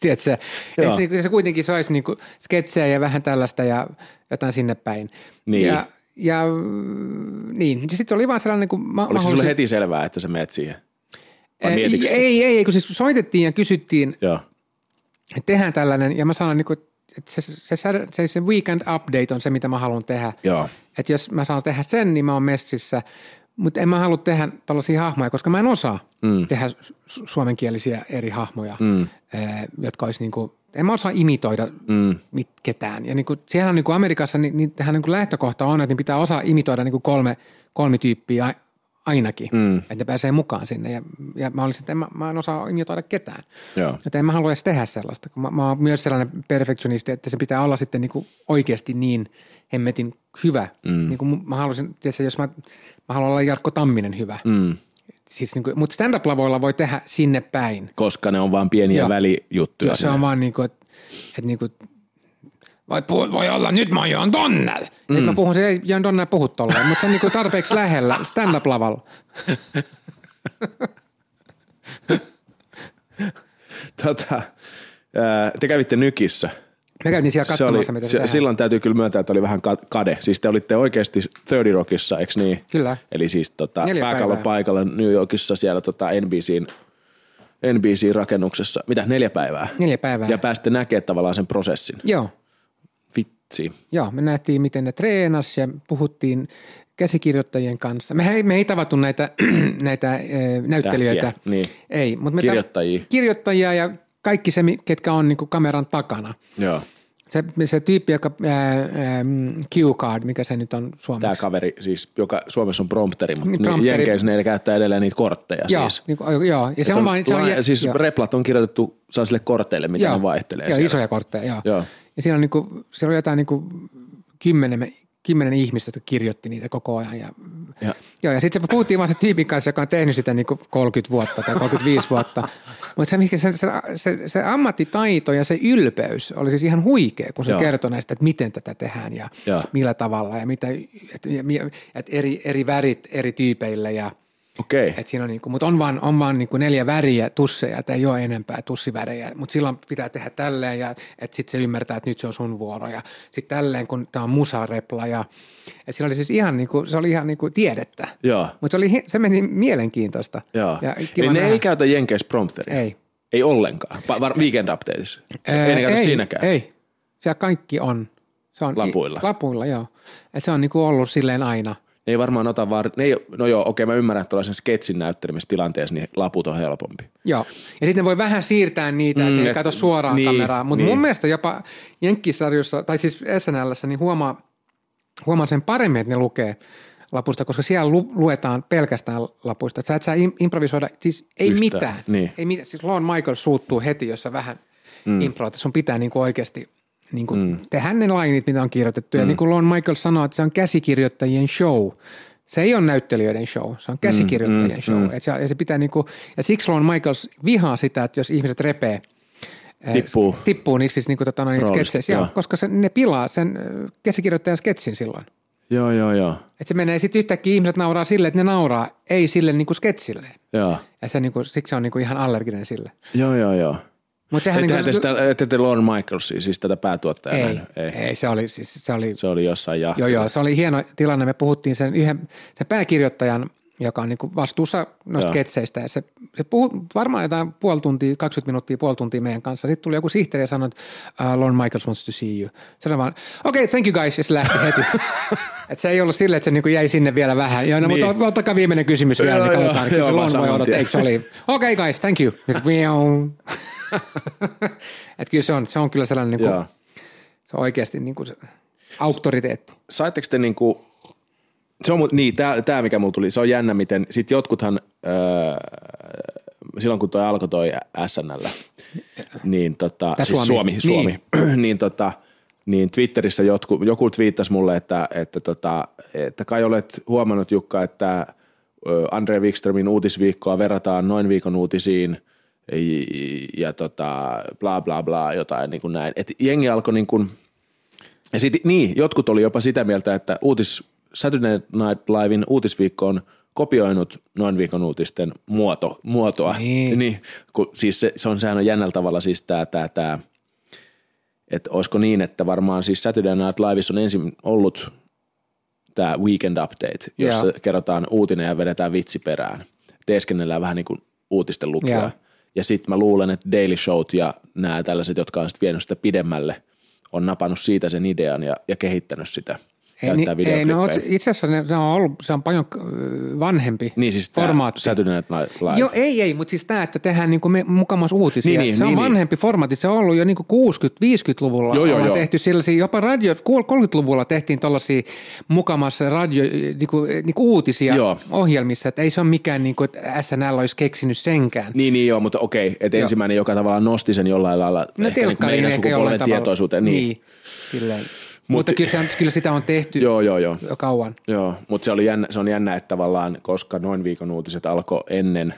Tiedätkö? Että niin se kuitenkin saisi niin kuin sketsejä ja vähän tällaista ja jotain sinne päin. Niin. Ja niin, sitten oli vaan sellainen kuin oliko se sulle heti selvää, että sä menet siihen? Ei, kun siis soitettiin ja kysyttiin, joo, että tehdään tällainen, ja mä sanoin, että se weekend update on se, mitä mä haluan tehdä. Joo. Että jos mä saan tehdä sen, niin mä oon messissä, mutta en mä halua tehdä tällaisia hahmoja, koska mä en osaa tehdä suomenkielisiä eri hahmoja, jotka olisi niin kuin, en mä osaa imitoida ketään. Ja niin kuin siellä on niin kuin Amerikassa, niin tähän niin kuin lähtökohta on, että pitää osaa imitoida niin kuin kolme tyyppiä ainakin, että ne pääsee mukaan sinne. Ja mä olisin, että mä en osaa imitoida ketään. Joo. Että en mä halua edes tehdä sellaista. Mä oon myös sellainen perfektionisti, että se pitää olla sitten niin kuin oikeasti niin hemmetin hyvä. Niin kuin mä haluaisin, tietysti, jos mä haluan olla Jarkko Tamminen hyvä. Siis niin kuin, mutta stand-up-lavoilla voi tehdä sinne päin. Koska ne on vaan pieniä välijuttuja. Ja se on vaan niin kuin, että niin kuin, voi olla, nyt mä oon John Donnell. Mä puhun, se ei John Donnell puhu tolleen, mutta se on niin kuin tarpeeksi lähellä stand-up-lavalla. Te kävitte Nykissä. Me käytiin siellä katsomassa, mitä se tehdään. Silloin täytyy kyllä myöntää, että oli vähän kade. Siis te olitte oikeasti 30 Rockissa, eikö niin? Kyllä. Eli siis pääkallopaikalla New Yorkissa siellä NBC-rakennuksessa. Mitä, 4 päivää? 4 päivää. Ja pääsitte näkemään tavallaan sen prosessin. Joo. Vitsi. Joo, me nähtiin, miten ne treenasi ja puhuttiin käsikirjoittajien kanssa. Me ei tavattu näitä näyttelijöitä. Tähtiä, niin. Ei, mutta kirjoittajia ja kaikki se, ketkä on niin kuin kameran takana. Joo. Se tyyppi, joka Q-card, mikä se nyt on suomeksi. Tämä kaveri siis, joka Suomessa on prompteri, mutta jenkeissä ne käyttää edelleen niitä kortteja. Joo, siis. Joo. Ja se on vaan, siis replat on kirjoitettu sellaisille korteille, mitä ne vaihtelee. Joo, isoja kortteja, joo. Ja siinä on niinku, siellä on jotain niinku 10 ihmistä, jotka kirjoitti niitä koko ajan. Ja sitten me puhuttiin vaan se tyypin kanssa, joka on tehnyt sitä niinku 30 vuotta tai 35 vuotta. Mutta se ammattitaito ja se ylpeys oli siis ihan huikea, kun se kertoi näistä, että miten tätä tehdään ja millä tavalla ja mitä, että eri värit eri tyypeille ja okei. Et siinä on niinku, mutta on vaan niinku 4 väriä tusseja, että ei ole enempää tussivärejä, mutta silloin pitää tehdä tälleen ja että sitten se ymmärtää, että nyt se on sun vuoro ja sitten tälleen, kun tämä on musarepla ja että siinä oli siis ihan niinku, se oli ihan niinku tiedettä, mutta se meni mielenkiintoista. Ja eli ne ei käytä jenkeissä prompteria? Ei ollenkaan, Weekend Updateissa? Ei ne käytä siinäkään? Ei, siellä kaikki on. Se on lapuilla? Lapuilla, joo. Et se on niinku ollut silleen aina. Ne ei varmaan ota vaan, mä ymmärrän, että tuollaisen sketsin näyttelemissä tilanteessa, niin laput on helpompi. Joo, ja sitten voi vähän siirtää niitä, että ei kato suoraan kameraan, mutta mun mielestä jopa Jenkkisarjussa, tai siis SNL:ssä, niin huomaa sen paremmin, että ne lukee lapusta, koska siellä luetaan pelkästään lapusta. Sä et saa improvisoida, siis ei yhtään, mitään. Niin. Ei mitään, siis Lorne Michaels suuttuu heti, jos sä vähän improita, sun pitää niinku oikeasti niinku tehdään ne lainit, mitä on kirjoitettu. Ja niin kuin Lorne Michaels sanoi, että se on käsikirjoittajien show. Se ei ole näyttelijöiden show, se on käsikirjoittajien show. Se pitää niinku, ja siksi Lorne Michaels vihaa sitä, että jos ihmiset repee, tippuu niiksi siis niinku sketseissä, koska ne pilaa sen käsikirjoittajan sketsin silloin. Joo. Että se menee sitten yhtäkkiä, ihmiset nauraa sille, että ne nauraa, ei sille niinku sketsille. Joo. Ja se niinku, siksi se on niinku ihan allerginen sille. Joo. Ette te Lorne Michaelsia, siis tätä päätuottajaa? Ei, se oli jossain jahtia. Joo, se oli hieno tilanne. Me puhuttiin sen pääkirjoittajan, joka on niinku vastuussa noista ketseistä. Ja se puhui varmaan jotain 20 minuuttia meidän kanssa. Sitten tuli joku sihteeri ja sanoi, että Lorne Michaels wants to see you. Se sanoi vaan, okay, thank you guys, ja se lähti heti. Et se ei ollut silleen, että se niinku jäi sinne vielä vähän. Joo, mutta ottakaa viimeinen kysymys vielä, niin katsotaan. Kyllä se Lorne voi odottaa, eikö se oli? Okay guys, thank you. Että kyllä se on kyllä sellainen, niin kuin, se on oikeasti niin kuin se auktoriteetti. Saitteko te niin kuin, tämä mikä mulla tuli, se on jännä miten, sit jotkuthan silloin kun alkoi toi SNL, niin Suomi. Niin Twitterissä joku twiittasi mulle, että kai olet huomannut Jukka, että André Wickströmin uutisviikkoa verrataan Noin viikon uutisiin, ja bla bla bla jotain niin kuin näin. Et jengi alkoi niin kuin Ja sit, niin, jotkut oli jopa sitä mieltä, että Saturday Night Livein uutisviikko on kopioinut Noin viikon uutisten muotoa. Niin. Niin, kun, siis sehän on jännällä tavalla siis tämä, että olisiko niin, että varmaan siis Saturday Night Liveissa on ensin ollut tämä Weekend Update, jossa kerrotaan uutinen ja vedetään vitsi perään. Teeskennellään vähän niin kuin uutisten lukijaa. Ja sitten mä luulen, että Daily Showt ja nämä tällaiset, jotka on sitten vienyt sitä pidemmälle, on napannut siitä sen idean ja kehittänyt sitä. Itse asiassa se on paljon vanhempi niin, siis formaatti. Saturday Night Live. Joo, ei, mutta siis tämä, että tehdään niinku mukamas uutisia. Niin, se on vanhempi formaatti. Se on ollut jo niinku 60-50-luvulla. Ollaan tehty sellaisia, jopa radio, 30-luvulla tehtiin tuollaisia mukamassa radio, niinku uutisia ohjelmissa. Että ei se ole mikään, niinku, että SNL olisi keksinyt senkään. Niin, mutta okei. Että ensimmäinen, joka tavallaan nosti sen jollain lailla. No ehkä niin meidän sukupolven tietoisuuteen. Niin, kyllä. Mutta kyllä sitä on tehty jo kauan. Joo, mutta se on jännä, että tavallaan koska Noin viikon uutiset alkoi ennen,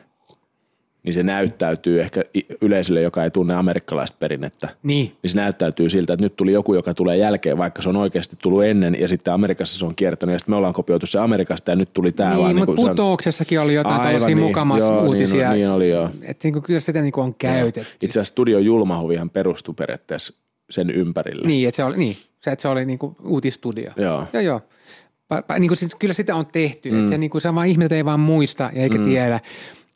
niin se näyttäytyy ehkä yleisölle, joka ei tunne amerikkalaista perinnettä. Niin se näyttäytyy siltä, että nyt tuli joku, joka tulee jälkeen, vaikka se on oikeasti tullut ennen ja sitten Amerikassa se on kiertänyt ja sitten me ollaan kopioitu se Amerikasta ja nyt tuli tämä. Niin, mutta niin Putouksessakin oli jotain tällaisia mukamassa uutisia. Niin oli joo. Että niin kyllä sitä niin on käytetty. Itse asiassa Studio Julmahuvihan perustui periaatteessa sen ympärille. Niin, että se oli niin. Että se oli niinku uutistudio. Joo. Niinku siis kyllä sitä on tehty. Että se niinku sama ihmiset ei vaan muista ja eikä tiedä.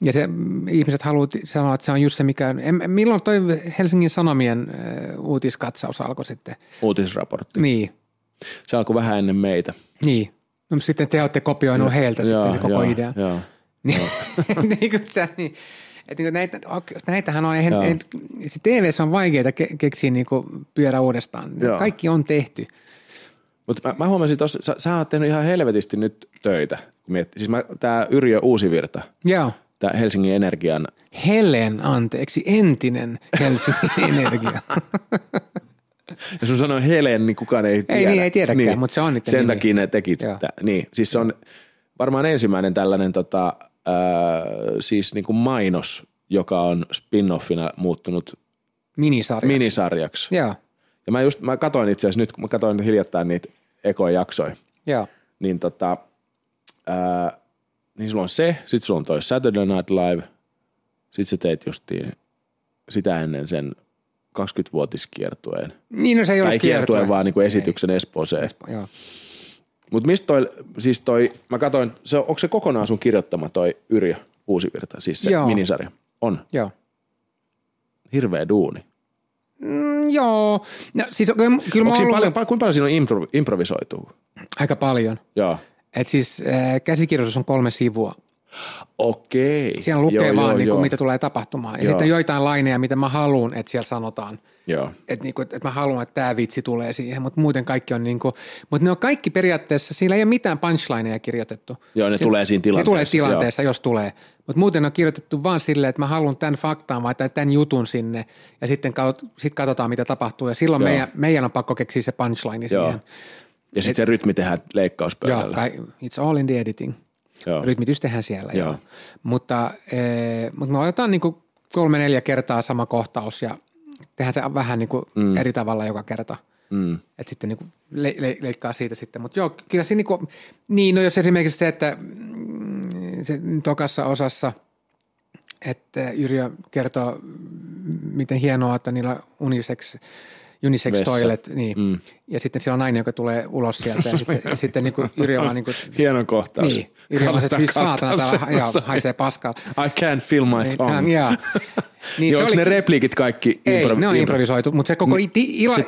Ja se ihmiset haluaa sanoa, että se on just se mikä milloin toi Helsingin Sanomien uutiskatsaus alkoi sitten? Uutisraportti. Niin. Se alkoi vähän ennen meitä. Niin. No sitten te olette kopioinut heiltä sitten se koko idea. Joo. Niinku se niin. Näitähän on, TV:ssä on vaikeaa keksiä niinku pyörä uudestaan. Kaikki on tehty. Mutta mä huomasin tuossa, sä oot tehnyt ihan helvetisti nyt töitä. Siis tää Yrjö Uusivirta, tää Helsingin Energian. Helen, anteeksi, entinen Helsingin Energia. Jos mä sanon Helen, niin kukaan ei tiedä. Ei tiedäkään, niin. Mutta se on nyt sen nimi. Takia ne tekit sitä. Niin, siis se on varmaan ensimmäinen tällainen siis niin kuin mainos, joka on spin-offina muuttunut minisarjaksi. Ja mä katoin itse asiassa nyt, kun mä katoin hiljattain niitä ekoja jaksoja, niin niin sulla on se, sit sulla on toi Saturday Night Live, sit sä teit justiin sitä ennen sen 20-vuotiskiertueen. Niin, no se ei ole kiertue, vaan niin kuin esityksen Espooseen. Joo. Mutta mistä toi, mä katsoin, onko se kokonaan sun kirjoittama toi Yrjö Uusivirta, siis se minisarja? On. Joo. Hirveä duuni. Joo. No, siis, kyllä mä ollut... Kuinka paljon siinä on improvisoituu? Aika paljon. Joo. Et siis käsikirjoitus on 3 sivua. Okei. Siellä lukee mitä tulee tapahtumaan. Ja sitten joitain laineja, mitä mä haluan, että siellä sanotaan. Että niinku, et mä haluan, että tämä vitsi tulee siihen, mutta muuten kaikki on niinku, mutta ne on kaikki periaatteessa, siellä ei ole mitään punchlineja kirjoitettu. Joo, ne tulee siinä tilanteessa. Ne tulee tilanteessa, jos tulee. Mutta muuten on kirjoitettu vaan silleen, että mä haluan tämän faktaan vai tämän jutun sinne ja sitten katsotaan, mitä tapahtuu. Ja silloin meidän on pakko keksiä se punchline siihen. Ja sitten se rytmi tehdään leikkauspöydällä. Joo, it's all in the editing. Joo. Rytmitys tehdään siellä. Joo. Mutta me otetaan niinku 3-4 kertaa sama kohtaus ja tehdään se vähän niin kuin eri tavalla joka kerta. Että sitten niin kuin leikkaa siitä sitten. Mutta joo, kyllä siinä niin kuin, jos esimerkiksi se, että se tokassa osassa, että Yrjö kertoo, miten hienoa, että niillä on unisex toilet. Niin. Ja sitten siellä on nainen, joka tulee ulos sieltä. Ja sitten niin kuin Yrjö vaan niin kuin... Hieno kohtaus. Niin. Yrjö vaan se, että hyvin saatana täällä haisee paskaa. I can't feel my tongue. Joo. Niin onko ne repliikit kaikki improvisoitu? Ei, ne on improvisoitu, mutta se koko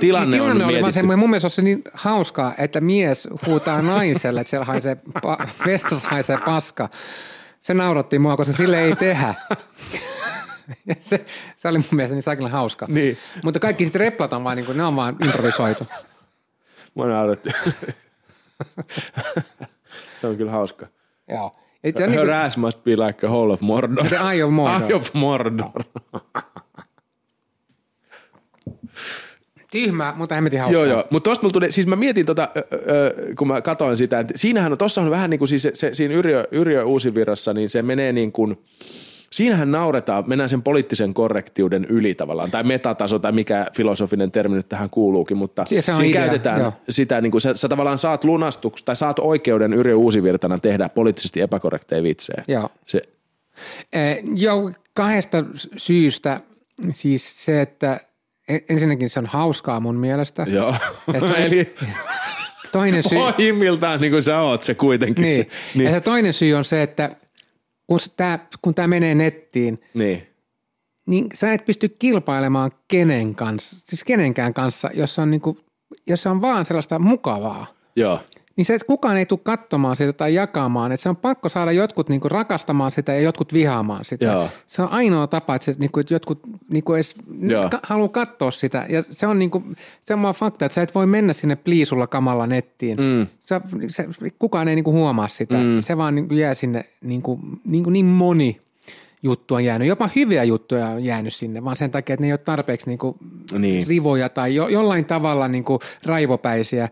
tilanne oli vaan semmoinen. Mun mielestä se niin hauskaa, että mies huutaa naiselle, että siellä haisee, vessassa haisee paska. Se nauratti mua, koska sille ei tehdä. Se oli mun mielestä niin saakilla hauska. Niin. Mutta kaikki sitten replat on vaan, niin kuin, ne on vaan improvisoitu. Mua nauratti. Se on kyllä hauska. Joo. Her ass must be like a hole of Mordor. The Eye of Mordor. Eye of Mordor. Tyhmää, mutta hemmetin hauskaa. Joo, mutta tosta mulla tuli, siis mä mietin kun mä katoin sitä, että siinähän on, tossa on vähän niin kuin siis siinä Yrjö Uusivirrassa, niin se menee niin kuin Siinähän nauretaan, mennään sen poliittisen korrektiuden yli tavallaan, tai metataso, tai mikä filosofinen termi nyt tähän kuuluukin, mutta siinä käytetään idea, sitä, niin kuin sä tavallaan saat lunastuksi, tai saat oikeuden Yrjö Uusivirtana tehdä poliittisesti epäkorrekteja vitsejä. Joo. Joo, kahdesta syystä, siis se, että ensinnäkin se on hauskaa mun mielestä. Joo, eli toinen syy. Pohjimmiltaan niin kuin sä oot se kuitenkin. Niin. Niin. Ja se toinen syy on se, että kun tämä menee nettiin, niin sä et pysty kilpailemaan kenenkään kanssa, jos on vaan sellaista mukavaa. Joo. Niin se, että kukaan ei tule katsomaan sitä tai jakamaan, että se on pakko saada jotkut niinku rakastamaan sitä ja jotkut vihaamaan sitä. Joo. Se on ainoa tapa, että, se, niinku, että jotkut niinku edes haluaa katsoa sitä ja se on niinku, semmoinen fakta, että sä et voi mennä sinne pliisulla kamalla nettiin. Mm. Kukaan ei niinku huomaa sitä, se vaan niinku jää sinne niinku niin moni juttu on jäänyt, jopa hyviä juttuja on jäänyt sinne, vaan sen takia, että ne ei ole tarpeeksi niinku rivoja tai jollain tavalla niinku raivopäisiä.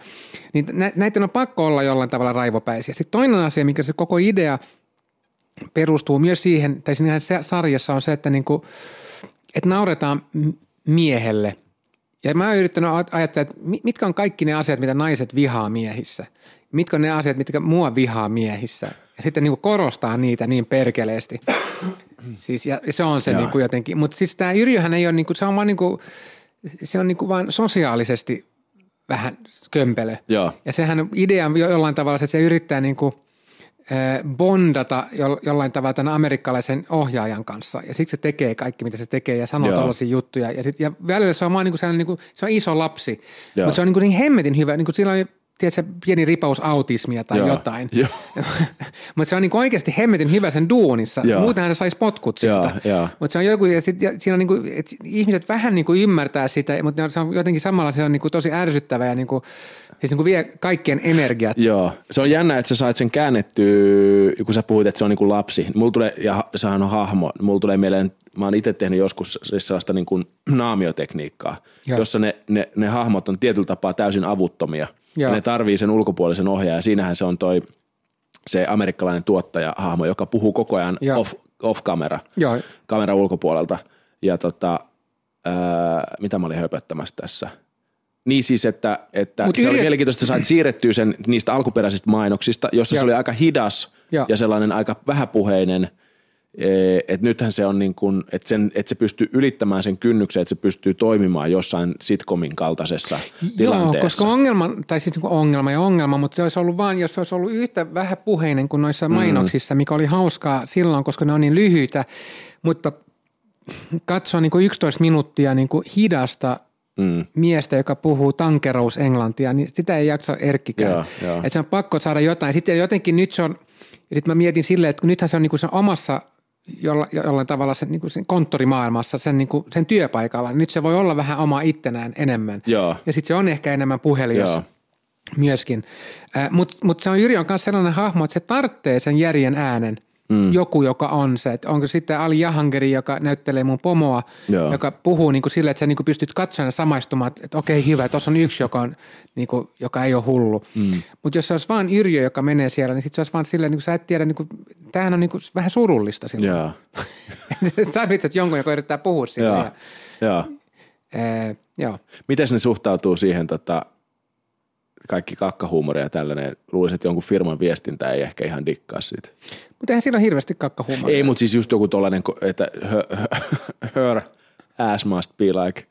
Niin näiden on pakko olla jollain tavalla raivopäisiä. Sitten toinen asia, mikä se koko idea perustuu myös siihen, tai siinä sarjassa on se, että niinku, et nauretaan miehelle. Ja mä oon yrittänyt ajatella, että mitkä on kaikki ne asiat, mitä naiset vihaa miehissä. Mitkä on ne asiat, mitkä mua vihaa miehissä. Ja sitten niinku korostaa niitä niin perkeleesti. Siis ja se on se niinku jotenkin, mutta siis tämä Yrjöhän ei ole niinku, se on vaan niinku, se on niinku vaan sosiaalisesti vähän kömpelö. Joo. Ja sehän idea jollain tavalla, että se yrittää niinku bondata jollain tavalla tämän amerikkalaisen ohjaajan kanssa ja siksi se tekee kaikki, mitä se tekee ja sanoo tällaisia juttuja ja välillä se on vaan niinku sellainen niinku, se on iso lapsi, mutta se on niinku niin hemmetin hyvä, niinku sillä on tiedätkö, pieni ripaus autismia tai jotain. Mutta se on niinku oikeasti hemmetin hyvä sen duunissa. Muutenhan se saisi potkut sieltä. Mutta se on joku, ja siinä on niinku, että ihmiset vähän niinku ymmärtää sitä, mutta se on jotenkin samalla se on niinku tosi ärsyttävä ja niinku, siis niinku vie kaikkien energiat. Joo. Se on jännä, että sä sait sen käännettyä, kun sä puhuit, että se on niinku lapsi. Mulla tulee, ja sehän on hahmo, mulla tulee mieleen, mä oon itse tehnyt joskus sellaista niinku naamiotekniikkaa, jossa ne hahmot on tietyllä tapaa täysin avuttomia. Ja ne tarvii sen ulkopuolisen ohjaajan. Siinähän se on se amerikkalainen tuottajahahmo, joka puhuu koko ajan off-camera, kamera ulkopuolelta. Ja mitä mä olin höpöttämässä tässä? Niin siis, että se oli mielenkiintoista, että sait siirrettyä sen niistä alkuperäisistä mainoksista, jossa se oli aika hidas ja sellainen aika vähäpuheinen, että nythän se on niin kuin, että se pystyy ylittämään sen kynnyksen, että se pystyy toimimaan jossain sitcomin kaltaisessa tilanteessa. Joo, koska ongelma, mutta se olisi ollut vaan, jos se olisi ollut yhtä vähän puheinen kuin noissa mainoksissa, mikä oli hauskaa silloin, koska ne on niin lyhyitä, mutta katsoa niin kuin 11 minuuttia niin kuin hidasta miestä, joka puhuu tankerousenglantia, niin sitä ei jaksa erkkikään. Että se on pakko saada jotain. Sitten jotenkin nyt se on, ja sitten mä mietin silleen, että nythän se on niinku sen omassa jollain tavalla sen, niinku sen konttorimaailmassa, sen, niinku, sen työpaikalla. Nyt se voi olla vähän oma ittenään enemmän. Joo. Ja sitten se on ehkä enemmän puhelias myöskin. Mutta se on Yrjön kanssa sellainen hahmo, että se tarvitsee sen järjen äänen. Joku, joka on se. Et onko sitten Ali Jahangeri, joka näyttelee mun pomoa, joka puhuu niinku silleen, että sä niinku pystyt katsojana samaistumaan, että okei hyvä, tuossa on yksi, joka, on, niinku, joka ei ole hullu. Mutta jos se olisi vaan Yrjö, joka menee siellä, niin sitten se olisi vaan silleen, niin sä et tiedä, niinku, tämähän on niinku vähän surullista silleen. Yeah. Tarvitset jonkun, joka yrittää puhua silleen. Yeah. Yeah. Miten ne suhtautuu siihen kaikki kakkahuumoria ja tällainen, luulisin, että jonkun firman viestintä ei ehkä ihan dikkaa siitä. Mutta eihän siinä ole hirveästi kakkahuumoria. Ei, mutta siis just joku tollainen, että her ass must be like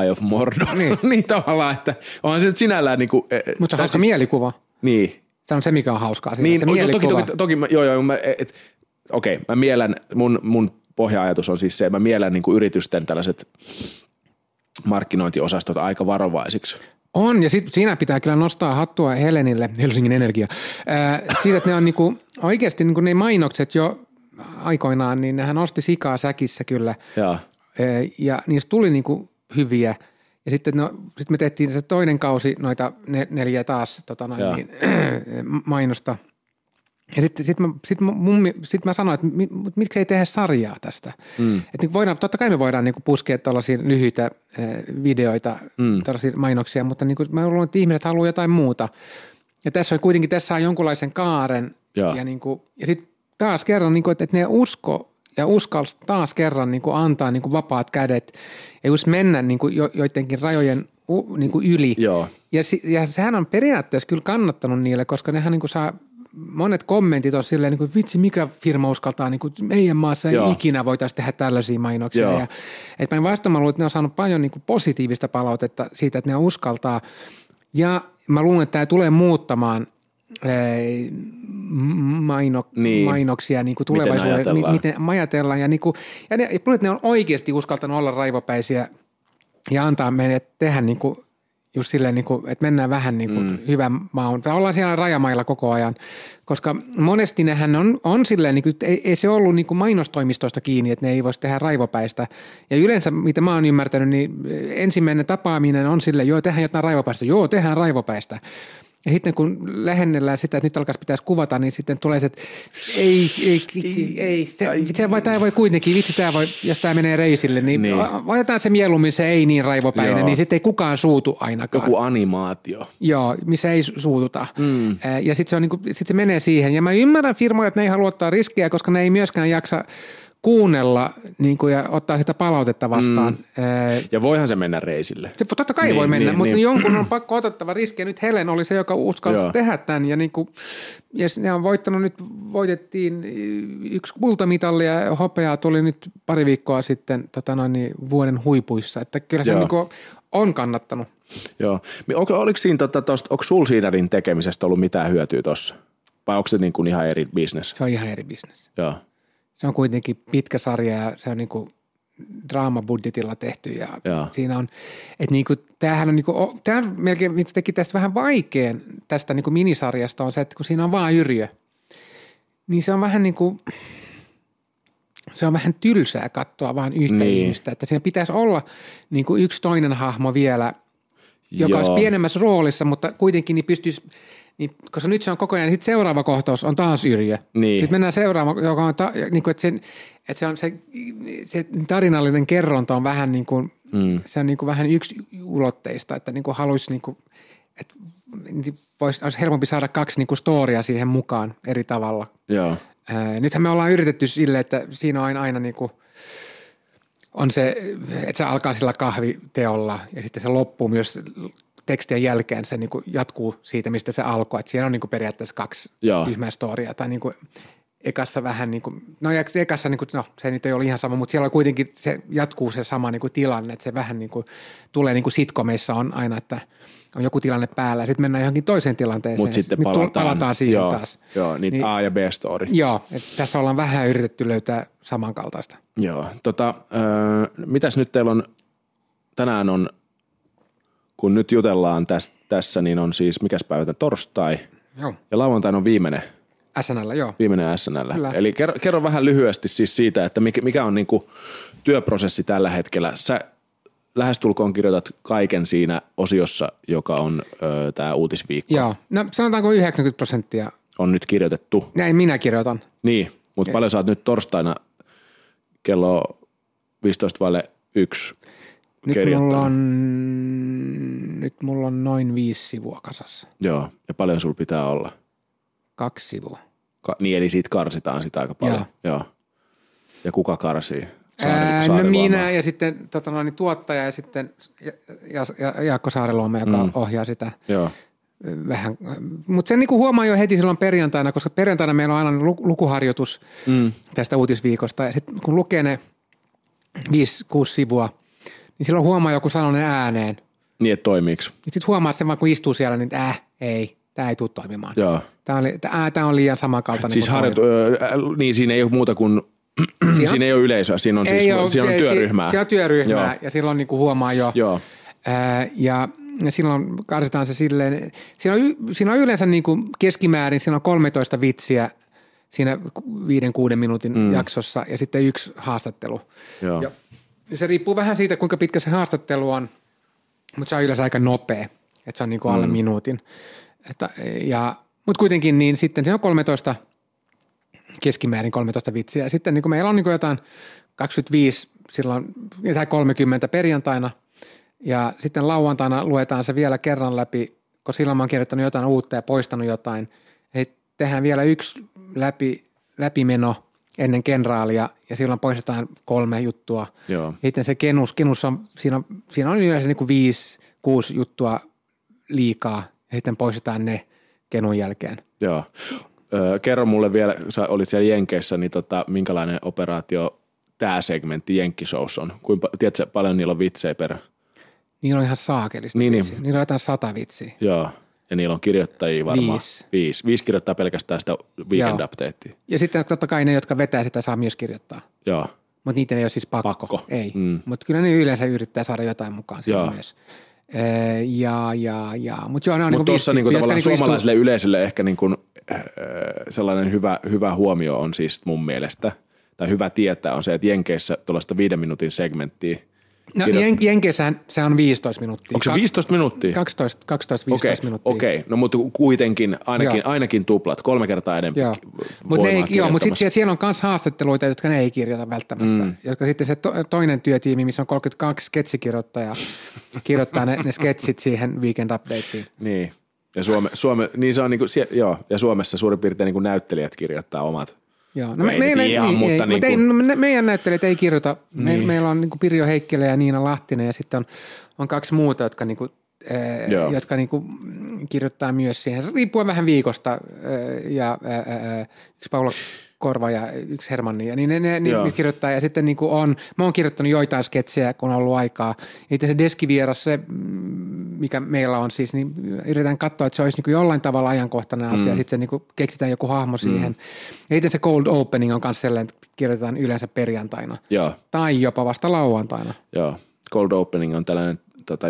Eye of Mordor. Niin, niin tavallaan, että onhan se nyt sinällään niin kuin. Mutta se on hauska mielikuva. Niin. Se on se, mikä on hauskaa. Siinä, niin, se mielikuva. Toki, mä miellän, mun pohja-ajatus on siis se, että mä miellän niin kuin yritysten tällaiset markkinointiosastot aika varovaisiksi. On, ja siinä pitää kyllä nostaa hattua Helenille, Helsingin Energia, siitä, että ne on niinku, oikeasti niinku ne mainokset jo aikoinaan, niin nehän osti sikaa säkissä kyllä, ja niistä tuli niinku hyviä, ja sitten me tehtiin se toinen kausi noita 4 taas mainosta, ja sitten mä sanoin, että miksei tehdä sarjaa tästä. Että totta kai me voidaan niinku puskea tällaisia lyhyitä videoita, tällaisia mainoksia, mutta niinku mä luulen, että ihmiset haluaa jotain muuta. Ja tässä on jonkunlaisen kaaren. Ja sitten taas kerran, niinku, että ne usko ja uskalsi taas kerran niin kuin antaa niin kuin vapaat kädet ja just mennä niin kuin joidenkin rajojen niin kuin yli. Joo. Ja sehän on periaatteessa kyllä kannattanut niille, koska nehän niin kuin saa monet kommentit on silleen, niin kuin, vitsi mikä firma uskaltaa, niin kuin, meidän maassa ei ikinä voitaisiin tehdä tällaisia mainoksia. Ja, että mä vastaan, mä luulen, että ne on saanut paljon niin kuin positiivista palautetta siitä, että ne uskaltaa. Ja mä luulen, että tämä tulee muuttamaan mainoksia niin kuin tulevaisuudessa, miten ajatellaan. Ja, niin kuin, ja luulen, että ne on oikeasti uskaltanut olla raivopäisiä ja antaa meille tehdä niin kuin just silleen, niin kuin, että mennään vähän niin kuin hyvän maun. Ollaan siellä rajamailla koko ajan, koska monesti nehän on silleen, niin kuin, että ei se ollut niin kuin mainostoimistoista kiinni, että ne ei voisi tehdä raivopäistä. Ja yleensä, mitä mä oon ymmärtänyt, niin ensimmäinen tapaaminen on silleen, joo, tehdään jotain raivopäistä. Joo, tehdään raivopäistä. Ja sitten kun lähennellään sitä, että nyt alkaisi pitäisi kuvata, niin sitten tulee se, että ei, tämä voi kuitenkin, vitsi tämä voi, jos tämä menee reisille, niin otetaan se mieluummin, se ei niin raivopäinen, niin sitten ei kukaan suutu ainakaan. Joku animaatio. Joo, missä ei suututa. Ja sitten se, niin sit se menee siihen. Ja mä ymmärrän firmoja, että ne ei halua ottaa riskejä, koska ne ei myöskään jaksa kuunnella niin kuin, ja ottaa sitä palautetta vastaan. Ja voihan se mennä reisille. Se, totta kai niin, voi mennä, mutta jonkun on pakko otettava riski. Nyt Helen oli se, joka uskalsi tehdä tämän. Ja, niin kuin, ja ne on voittanut nyt, voitettiin 1 kultamitalia ja hopeaa tuli nyt pari viikkoa sitten vuoden huipuissa. Että kyllä se niin kuin, on kannattanut. Joo. Onko sulla siinärin tekemisestä ollut mitään hyötyä tuossa? Vai onko se niin kuin ihan eri bisnes? Se on ihan eri bisnes. Joo. Se on kuitenkin pitkä sarja ja se on niin kuin draamabudjetilla tehty ja siinä on, että niin kuin, tämähän on niin kuin, tämä melkein teki tästä vähän vaikean tästä niin kuin minisarjasta on se, että kun siinä on vaan Yrjö, niin se on vähän niin kuin, se on vähän tylsää katsoa vaan yhtä ihmistä, että siinä pitäisi olla niin kuin yksi toinen hahmo vielä, joka olisi pienemmässä roolissa, mutta kuitenkin niin pystyisi. Niin, koska nyt se on koko ajan, niin sitten seuraava kohtaus on taas Yrjö. Niin. Sitten mennään seuraava, joka on, niin kuin, että se on se tarinallinen kerronta on vähän niin kuin, se on niin kuin vähän yksiulotteista, että niin kuin haluaisi niin kuin, että olisi helpompi saada 2 niin kuin storia siihen mukaan eri tavalla. Joo. Nythän me ollaan yritetty sille, että siinä on aina niin kuin, on se, että se alkaa sillä kahviteolla ja sitten se loppuu myös tekstien jälkeen se niin kuin jatkuu siitä, mistä se alkoi. Että siellä on niin kuin periaatteessa 2 tyhmää storiaa. Tai niin kuin ekassa vähän niin kuin, no ekassa niin kuin, no se nyt ei ole ihan sama, mutta siellä on kuitenkin se jatkuu se sama niin kuin tilanne. Että se vähän niin kuin tulee niin kuin sitcomeissa on aina, että on joku tilanne päällä. Sitten mennään johonkin toiseen tilanteeseen. Mutta sitten palataan siihen taas. Joo, niin A ja B story. Joo, että tässä ollaan vähän yritetty löytää samankaltaista. Joo, mitäs nyt teillä on, tänään on, kun nyt jutellaan tässä, niin on siis, mikäs päivä, torstai. Joo. Ja lauantaina on viimeinen. SNL, joo. Viimeinen SNL. Kyllä. Eli kerro vähän lyhyesti siis siitä, että mikä on niinku työprosessi tällä hetkellä. Sä lähestulkoon kirjoitat kaiken siinä osiossa, joka on tämä uutisviikko. Joo. No sanotaanko 90% on nyt kirjoitettu. Näin minä kirjoitan. Niin, mutta paljon sä oot nyt torstaina kello 1:15 Nyt mulla on noin 5 sivua kasassa. Joo, ja paljon sulla pitää olla? 2 sivua. Niin, eli siitä karsitaan sitä aika paljon. Joo. Ja kuka karsii? No minä ja sitten tuottaja ja sitten Jaakko Saariluoma, joka ohjaa sitä. Joo. Vähän, mutta sen niinku huomaa jo heti silloin perjantaina, koska perjantaina meillä on aina lukuharjoitus tästä uutisviikosta. Ja sitten kun lukee ne 5-6 sivua, niin silloin huomaa joku sanonen ääneen. Niin, että toimiiko. Sitten huomaa sen vaan, kun istuu siellä, niin ei, tämä ei tule toimimaan. Joo. Tämä on liian samankaltainen. Siis siinä ei ole muuta kuin, siinä ei ole yleisöä, siinä on työryhmää. Siinä on työryhmää, ja silloin niin kuin huomaa jo. Joo. Ja silloin karsitaan se silleen, siinä on yleensä niin kuin keskimäärin, siinä on 13 vitsiä siinä 5-6 minuutin jaksossa, ja sitten 1 haastattelu. Joo. Se riippuu vähän siitä, kuinka pitkä se haastattelu on, mutta se on yleensä aika nopea, että se on niin kuin alle minuutin. Mutta kuitenkin niin sitten se on 13, keskimäärin 13 vitsiä. Sitten niin kuin meillä on niin kuin jotain 25 silloin, tai 30 perjantaina ja sitten lauantaina luetaan se vielä kerran läpi, kun silloin mä oon kirjoittanut jotain uutta ja poistanut jotain. Eli tehdään vielä 1 läpimeno ennen kenraalia ja silloin poistetaan 3 juttua. Joo. Sitten se kenus on, siinä on yleensä niin kuin 5-6 juttua liikaa ja sitten poistetaan ne kenun jälkeen. Joo. Kerro mulle vielä, sä olit siellä Jenkeissä, niin minkälainen operaatio tämä segmentti Jenkkishows on? Tiedätkö, paljon niillä on vitsejä per? Niillä on ihan saakelista vitsiä. Niillä on jotain 100 vitsiä. Joo. Ja niillä on kirjoittajia varmaan 5. 5 kirjoittaa pelkästään sitä Weekend Updatea. Ja sitten totta kai ne, jotka vetää sitä, saa myös kirjoittaa. Joo. Mutta niitä ei ole siis pakko. Ei. Mm. Mutta kyllä ne yleensä yrittää saada jotain mukaan siihen myös. Mutta joo, ne on tuossa niinku tavallaan niinku suomalaiselle yleisölle ehkä niinku, sellainen hyvä huomio on siis mun mielestä, tai hyvä tietää on se, että Jenkeissä tuollaista 5 minuutin segmenttiä. No Jenkeissähän se on 15 minuuttia. Onko se 15 minuuttia? 12-15 minuuttia. Okei. No mutta kuitenkin ainakin tuplat, 3 kertaa enemmän voimaa. Joo, mutta sitten siellä on myös haastatteluita, jotka ne ei kirjoita välttämättä. Mm. Jotka sitten se toinen työtiimi, missä on 32 sketsikirjoittajaa, kirjoittaa ne sketsit siihen Weekend Updateen. Niin. Ja niin se on niinku, ja Suomessa suurin piirtein niinku näyttelijät kirjoittaa omat. Joo, no meidän näyttelijät ei kirjoita. Niin. Meillä on niinku Pirjo Heikkelä ja Niina Lahtinen ja sitten on 2 muuta, jotka niinku kirjoittaa myös siihen. Riippuen vähän viikosta ja yksi Paula Korva ja yksi Hermanni ja niin ne kirjoittaa ja sitten niinku mä oon kirjoittanut joitain sketsejä, kun on ollut aikaa. Itse se deskivieras, se mikä meillä on siis, niin yritetään katsoa, että se olisi niinku jollain tavalla ajankohtainen asia, sitten niinku keksitään joku hahmo siihen. Ja itse se cold opening on myös sellainen, että kirjoitetaan yleensä perjantaina tai jopa vasta lauantaina. Joo, cold opening on tällainen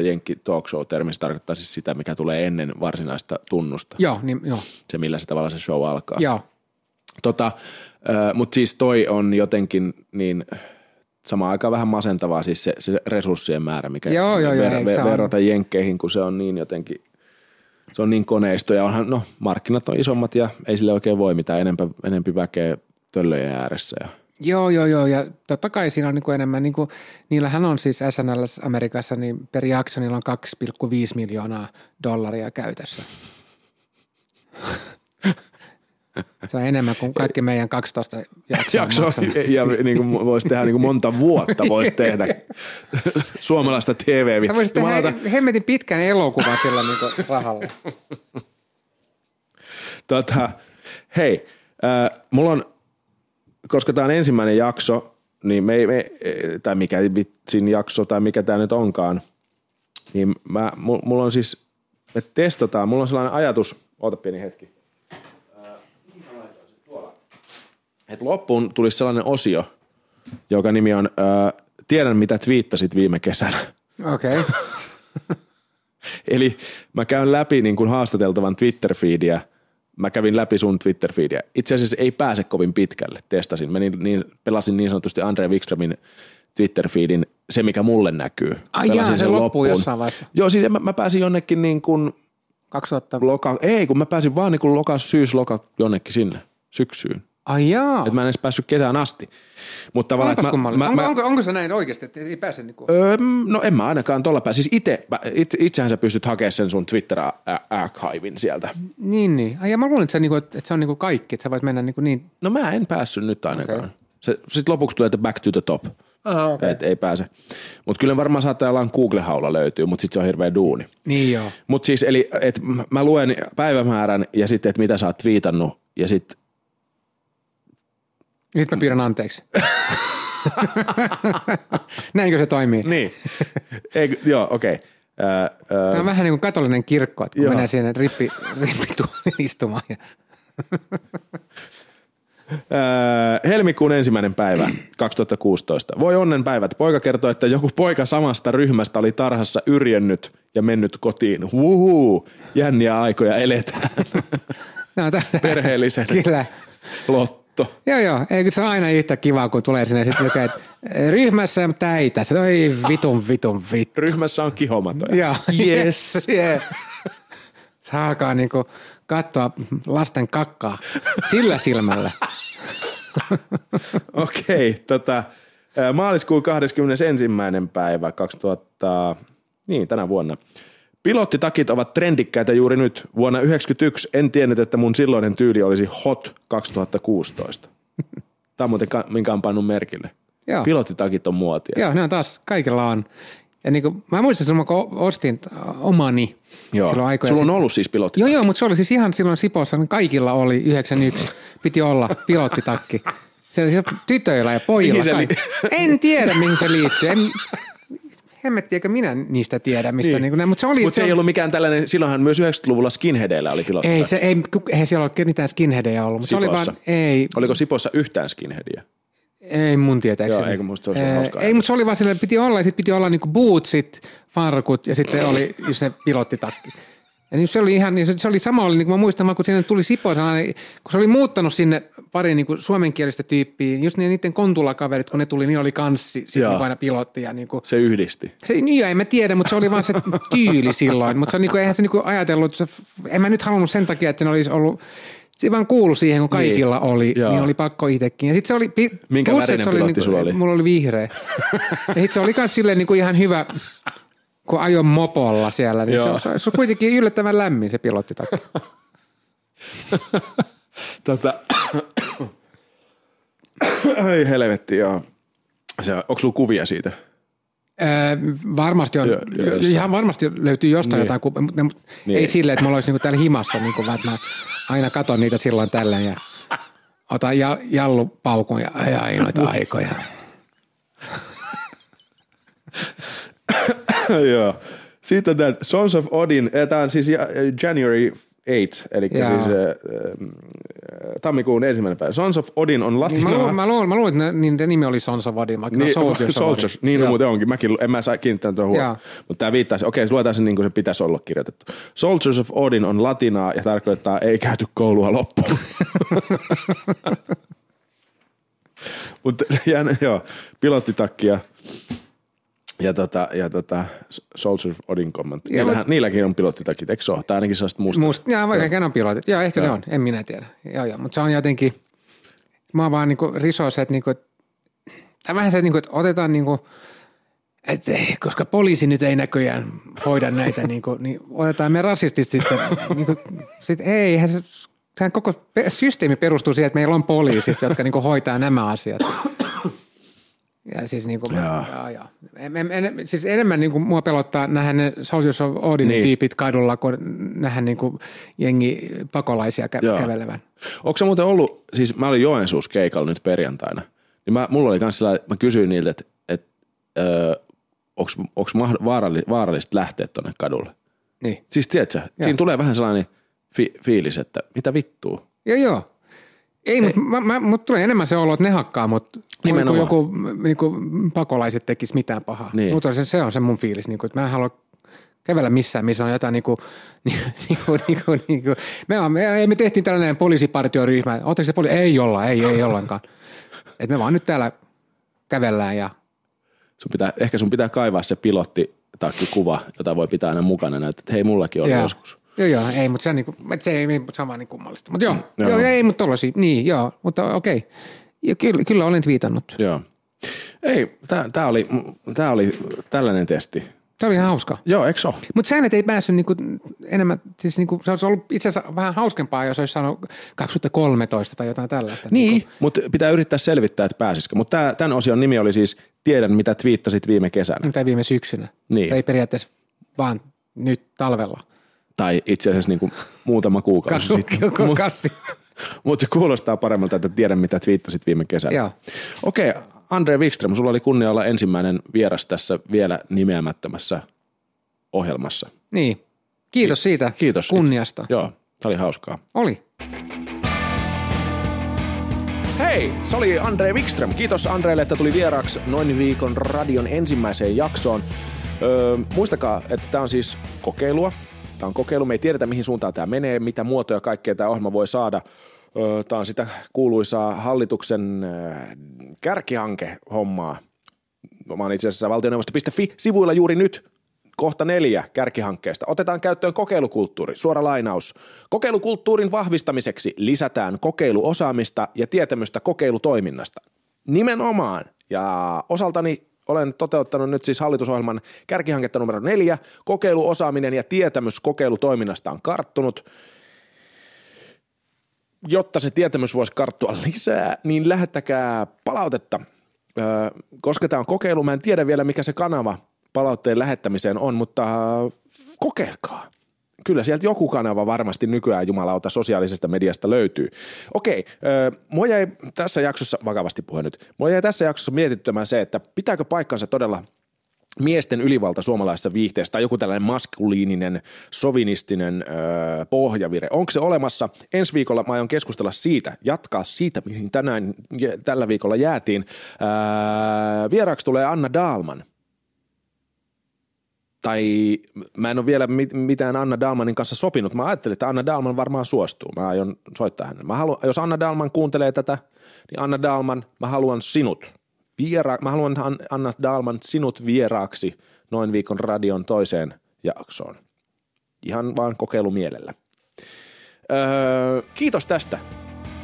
jenkki talk show-termi, se tarkoittaa siis sitä, mikä tulee ennen varsinaista tunnusta. Joo, niin joo. Se, millä se tavallaan se show alkaa. Joo. Mutta siis toi on jotenkin niin samaan aikaan vähän masentavaa siis se resurssien määrä, mikä verrata jenkkeihin, kun se on niin jotenkin, se on niin koneisto ja onhan, markkinat on isommat ja ei sille oikein voi mitään, enempi väkeä töllöjen ääressä. Joo ja totta kai siinä on niinku enemmän, niinku, niillähän on siis SNL Amerikassa, niin per jakso niillä on $2.5 miljoonaa käytössä. Se on enemmän kuin kaikki meidän 12 jaksoa. Ja niin kuin voisi tehdä niin kuin monta vuotta voisi tehdä suomalaista TV. Sä voisit tehdä hemmetin pitkän elokuvan sillä niin kuin rahalla. Hei, mulla on, koska tämä on ensimmäinen jakso, niin tai mikä vitsin jakso tai mikä tämä nyt onkaan, niin mulla on siis, me testataan, mulla on sellainen ajatus, oota pieni hetki. Et loppuun tulisi sellainen osio, joka nimi on Tiedän, mitä twiittasit viime kesänä. Okei. Okay. Eli mä käyn läpi niin kuin haastateltavan Twitter-feediä. Mä kävin läpi sun Twitter-feediä. Itse asiassa ei pääse kovin pitkälle, testasin. Mä pelasin niin sanotusti André Wickströmin Twitter-feedin, se mikä mulle näkyy. Ai jaa, se loppuu jossain vaiheessa. Joo, siis mä pääsin jonnekin niin kuin 2000. Ei, kun mä pääsin vaan niin kuin jonnekin sinne syksyyn. Ai jaa. Et mä en edes päässyt kesään asti. Mutta onko se näin oikeasti, että ei pääse niinku? No en mä ainakaan tuolla pääse. Siis itsehän sä pystyt hakemaan sen sun Twitter-archivin sieltä. Niin. Ai ja mä luulen, että se on niinku kaikki, että sä voit mennä niinku niin. No mä en päässyt nyt ainakaan. Okay. Sitten lopuksi tulee, että back to the top. Okay. Että ei pääse. Mutta kyllä varmaan saattaa olla Google-haula löytyy, mutta sitten se on hirveä duuni. Niin joo. Mutta siis eli, että mä luen päivämäärän ja sitten, että mitä sä oot twiitannut ja sitten nyt mä pyydän anteeksi. Näinkö se toimii? Niin. Okei. Tämä on vähän niin kuin katolinen kirkko, että kun menee siihen rippituoliin istumaan. Helmikuun 1. päivä 2016. Voi onnenpäivät. Poika kertoi, että joku poika samasta ryhmästä oli tarhassa yrjennyt ja mennyt kotiin. Huhuu, jänniä aikoja eletään. Perheellisen. Kyllä. Lotto. Joo, eikö se aina yhtä kivaa, kun tulee sinne sitten lukee, että ryhmässä on täitä. Se ei vitun. Ryhmässä on kihomatoja. Joo, yes. Se alkaa niinku katsoa lasten kakkaa sillä silmällä. Okei, maaliskuun 21. päivä 2000, niin tänä vuonna. Pilottitakit ovat trendikkäitä juuri nyt. Vuonna 1991 en tiennyt, että mun silloinen tyyli olisi hot 2016. Tämä on muuten, minkä on pannut merkille. Joo. Pilottitakit on muotia. Joo, ne on taas, kaikilla on. Ja niin kuin, mä muistan silloin, kun ostin omani joo. silloin aikoja. Sulla on ollut siis pilottitakki. Joo, mutta se oli siis ihan silloin Sipossa, niin kaikilla oli 91, piti olla pilottitakki. Se oli siis tytöillä ja pojilla. En tiedä, mihin se liittyy. Hemmetti, eikä minä niistä tiedä, mistä niin. Niin, mutta se oli... Mutta se ei ollut mikään tällainen, silloinhan myös 90-luvulla skinheadeillä oli pilottitakki. Ei, se ei siellä ole mitään skinheadejä ollut. Mutta se oli vaan, ei. Oliko Sipossa yhtään skinheadia? Ei mun tietääkseni. Joo, musta se ei, mutta se oli vaan silleen, piti olla, ja sitten piti olla niinku bootsit, farkut ja sitten oli just se pilottitakki. Ja niin se oli ihan, se oli sama, oli, niin kuin mä muistan, kun sinne tuli Siposa, niin kun se oli muuttanut sinne pari niin kuin suomenkielistä tyyppiä, just niiden kontulakaverit, kun ne tuli, niin oli kans sitten aina pilotti. Ja niin kuin, se yhdisti. Se, niin joo, en mä tiedä, mutta se oli vaan se tyyli silloin, mutta se, niin kuin, eihän se niin kuin ajatellut, se, en mä nyt halunnut sen takia, että ne olisi ollut... Se vaan kuului siihen, kun kaikilla oli, niin oli pakko itsekin. Ja sit se oli... Minkä värinen pilotti sulla oli? Mulla oli vihreä. Ja sit se oli kans silleen niin kuin ihan hyvä, kun ajoin mopolla siellä. Niin se on kuitenkin yllättävän lämmin se pilottitakki. Ai helvetti, joo. Onko sulla kuvia siitä? Varmasti on. Ihan varmasti löytyy jostain jotain kuvia, mutta ei silleen, että mulla olisi niinku täällä himassa, niinku, vaan että mä aina katon niitä silloin tällöin ja otan jallupaukun ja ajan noita aikoja. Joo. Sitten tämä Sons of Odin, tämä on siis January 8, eli siis tammikuun 1. päivä. Sons of Odin on latina. Mä luulen, että niiden nimi oli Sons of Odin. Niin, Soldiers. Niin muuten onkin. Mäkin en mä kiinnittänyt tuon huomioon. Mutta tämä viittaisi, okei, luetaan se niin kuin se pitäisi olla kirjoitettu. Soldiers of Odin on latinaa ja tarkoittaa ei käyty koulua loppuun. Mutta joo, pilottitakkia. Ja Soldier of Odin kommentti. Niilläkin on pilottitakit, eikö se ole? Tai ainakin sellaiset mustat. Jaa, vaikka ne on pilotit. Jaa, ehkä ne on. En minä tiedä. Joo, mutta se on jotenkin, mä oon vaan niinku risos, että niinku, tai vähän se, että, niinku, että otetaan niinku, että koska poliisi nyt ei näköjään hoida näitä, niinku, niin otetaan me rasistit sitten. Niinku, sit eihän se, sehän koko systeemi perustuu siihen, että meillä on poliisit, jotka niinku hoitaa nämä asiat. Ja siis niinku siis enemmän niinku mua pelottaa nähdä ne Soldiers of Odin tyypit kadulla, kun nähdä niinku jengi pakolaisia kävelevän. Onko se muuten ollut, siis mä olin Joensuussa keikalla nyt perjantaina, niin mulla oli kans sellainen, mä kysyin niiltä, että onko vaarallista lähteä tonne kadulle. Niin. Siis tiedätkö, siinä tulee vähän sellainen fiilis, että mitä vittua. Joo. Ei, mutta tulee enemmän se olo, että ne hakkaa, mutta joku niinku, pakolaiset tekisi mitään pahaa. Niin. Mutta se on se mun fiilis, niinku, että mä en halua kävellä missään, missä on jotain niinku. Me tehtiin tällainen poliisipartioryhmä. Oletteko se poliisi? Ei ollenkaan. Et me vaan nyt täällä kävellään ja... Sun pitää kaivaa se pilottitakkikuva, jota voi pitää aina mukana, näyttää, että hei, mullakin on joskus. Joo, ei, mutta se ei samaa niin kummallista. Mutta joo, ei, mutta tollaisia, niin joo, mutta okei. Ja kyllä olen twiitannut. Joo. Ei, tää oli tällainen testi. Tämä oli ihan hauska. Joo, eikö se ole? Mutta säännöt ei päässyt niinku enemmän, siis niinku, se olisi ollut itse asiassa vähän hauskempaa, jos olisi saanut 2013 tai jotain tällaista. Niin, niinku. Mutta pitää yrittää selvittää, että pääsisikö. Mutta tämän osion nimi oli siis Tiedän, mitä twiittasit viime kesänä. Tai viime syksynä. Niin. Tai periaatteessa vaan nyt talvella. Tai itse asiassa niin kuin muutama kuukausi sitten. Mutta se kuulostaa paremmalta, että tiedän mitä twiittasit viime kesänä. Joo. Okei, André Wickström, sulla oli kunnia olla ensimmäinen vieras tässä vielä nimeämättömässä ohjelmassa. Niin, kiitos siitä kiitos kunniasta. Joo, se oli hauskaa. Oli. Hei, se oli André Wickström. Kiitos Andreelle, että tuli vieraaksi Noin viikon radion ensimmäiseen jaksoon. Muistakaa, että tämä on siis kokeilua. Tämä on kokeilu, me ei tiedetä mihin suuntaan tämä menee, mitä muotoja kaikkea tämä ohjelma voi saada. Tämä on sitä kuuluisaa hallituksen kärkihankehommaa. Mä oon itse asiassa valtioneuvosto.fi-sivuilla juuri nyt kohta 4 kärkihankkeesta. Otetaan käyttöön kokeilukulttuuri, suora lainaus. Kokeilukulttuurin vahvistamiseksi lisätään kokeiluosaamista ja tietämystä kokeilutoiminnasta. Nimenomaan ja osaltani... Olen toteuttanut nyt siis hallitusohjelman kärkihanketta numero 4. Kokeiluosaaminen ja tietämys kokeilutoiminnasta on karttunut. jotta se tietämys voisi karttua lisää, niin lähettäkää palautetta. Koska tämä on kokeilu, mä en tiedä vielä mikä se kanava palautteen lähettämiseen on, mutta kokeilkaa. Kyllä sieltä joku kanava varmasti nykyään jumalauta sosiaalisesta mediasta löytyy. Okei, mua jäi tässä jaksossa, vakavasti puhe nyt, mua jäi tässä jaksossa mietittämään se, että pitääkö paikkansa todella miesten ylivalta suomalaisessa viihteessä tai joku tällainen maskuliininen, sovinistinen pohjavire. Onko se olemassa? Ensi viikolla mä aion keskustella siitä, jatkaa siitä, mihin tänään, tällä viikolla jäätiin. Vieraaksi tulee Anna Dahlman. Tai mä en ole vielä mitään Anna Dahlmanin kanssa sopinut. Mä ajattelin, että Anna Dahlman varmaan suostuu. Mä aion soittaa hänelle. Jos Anna Dahlman kuuntelee tätä, niin Anna Dahlman, mä haluan sinut. Mä haluan Anna Dahlman sinut vieraaksi Noin viikon radion toiseen jaksoon. Ihan vaan kokeilu mielellä. Kiitos tästä.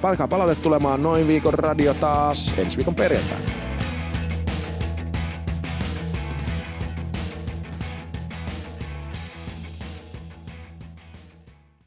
Palkaa palautetta tulemaan Noin viikon radio taas ensi viikon perjantaina.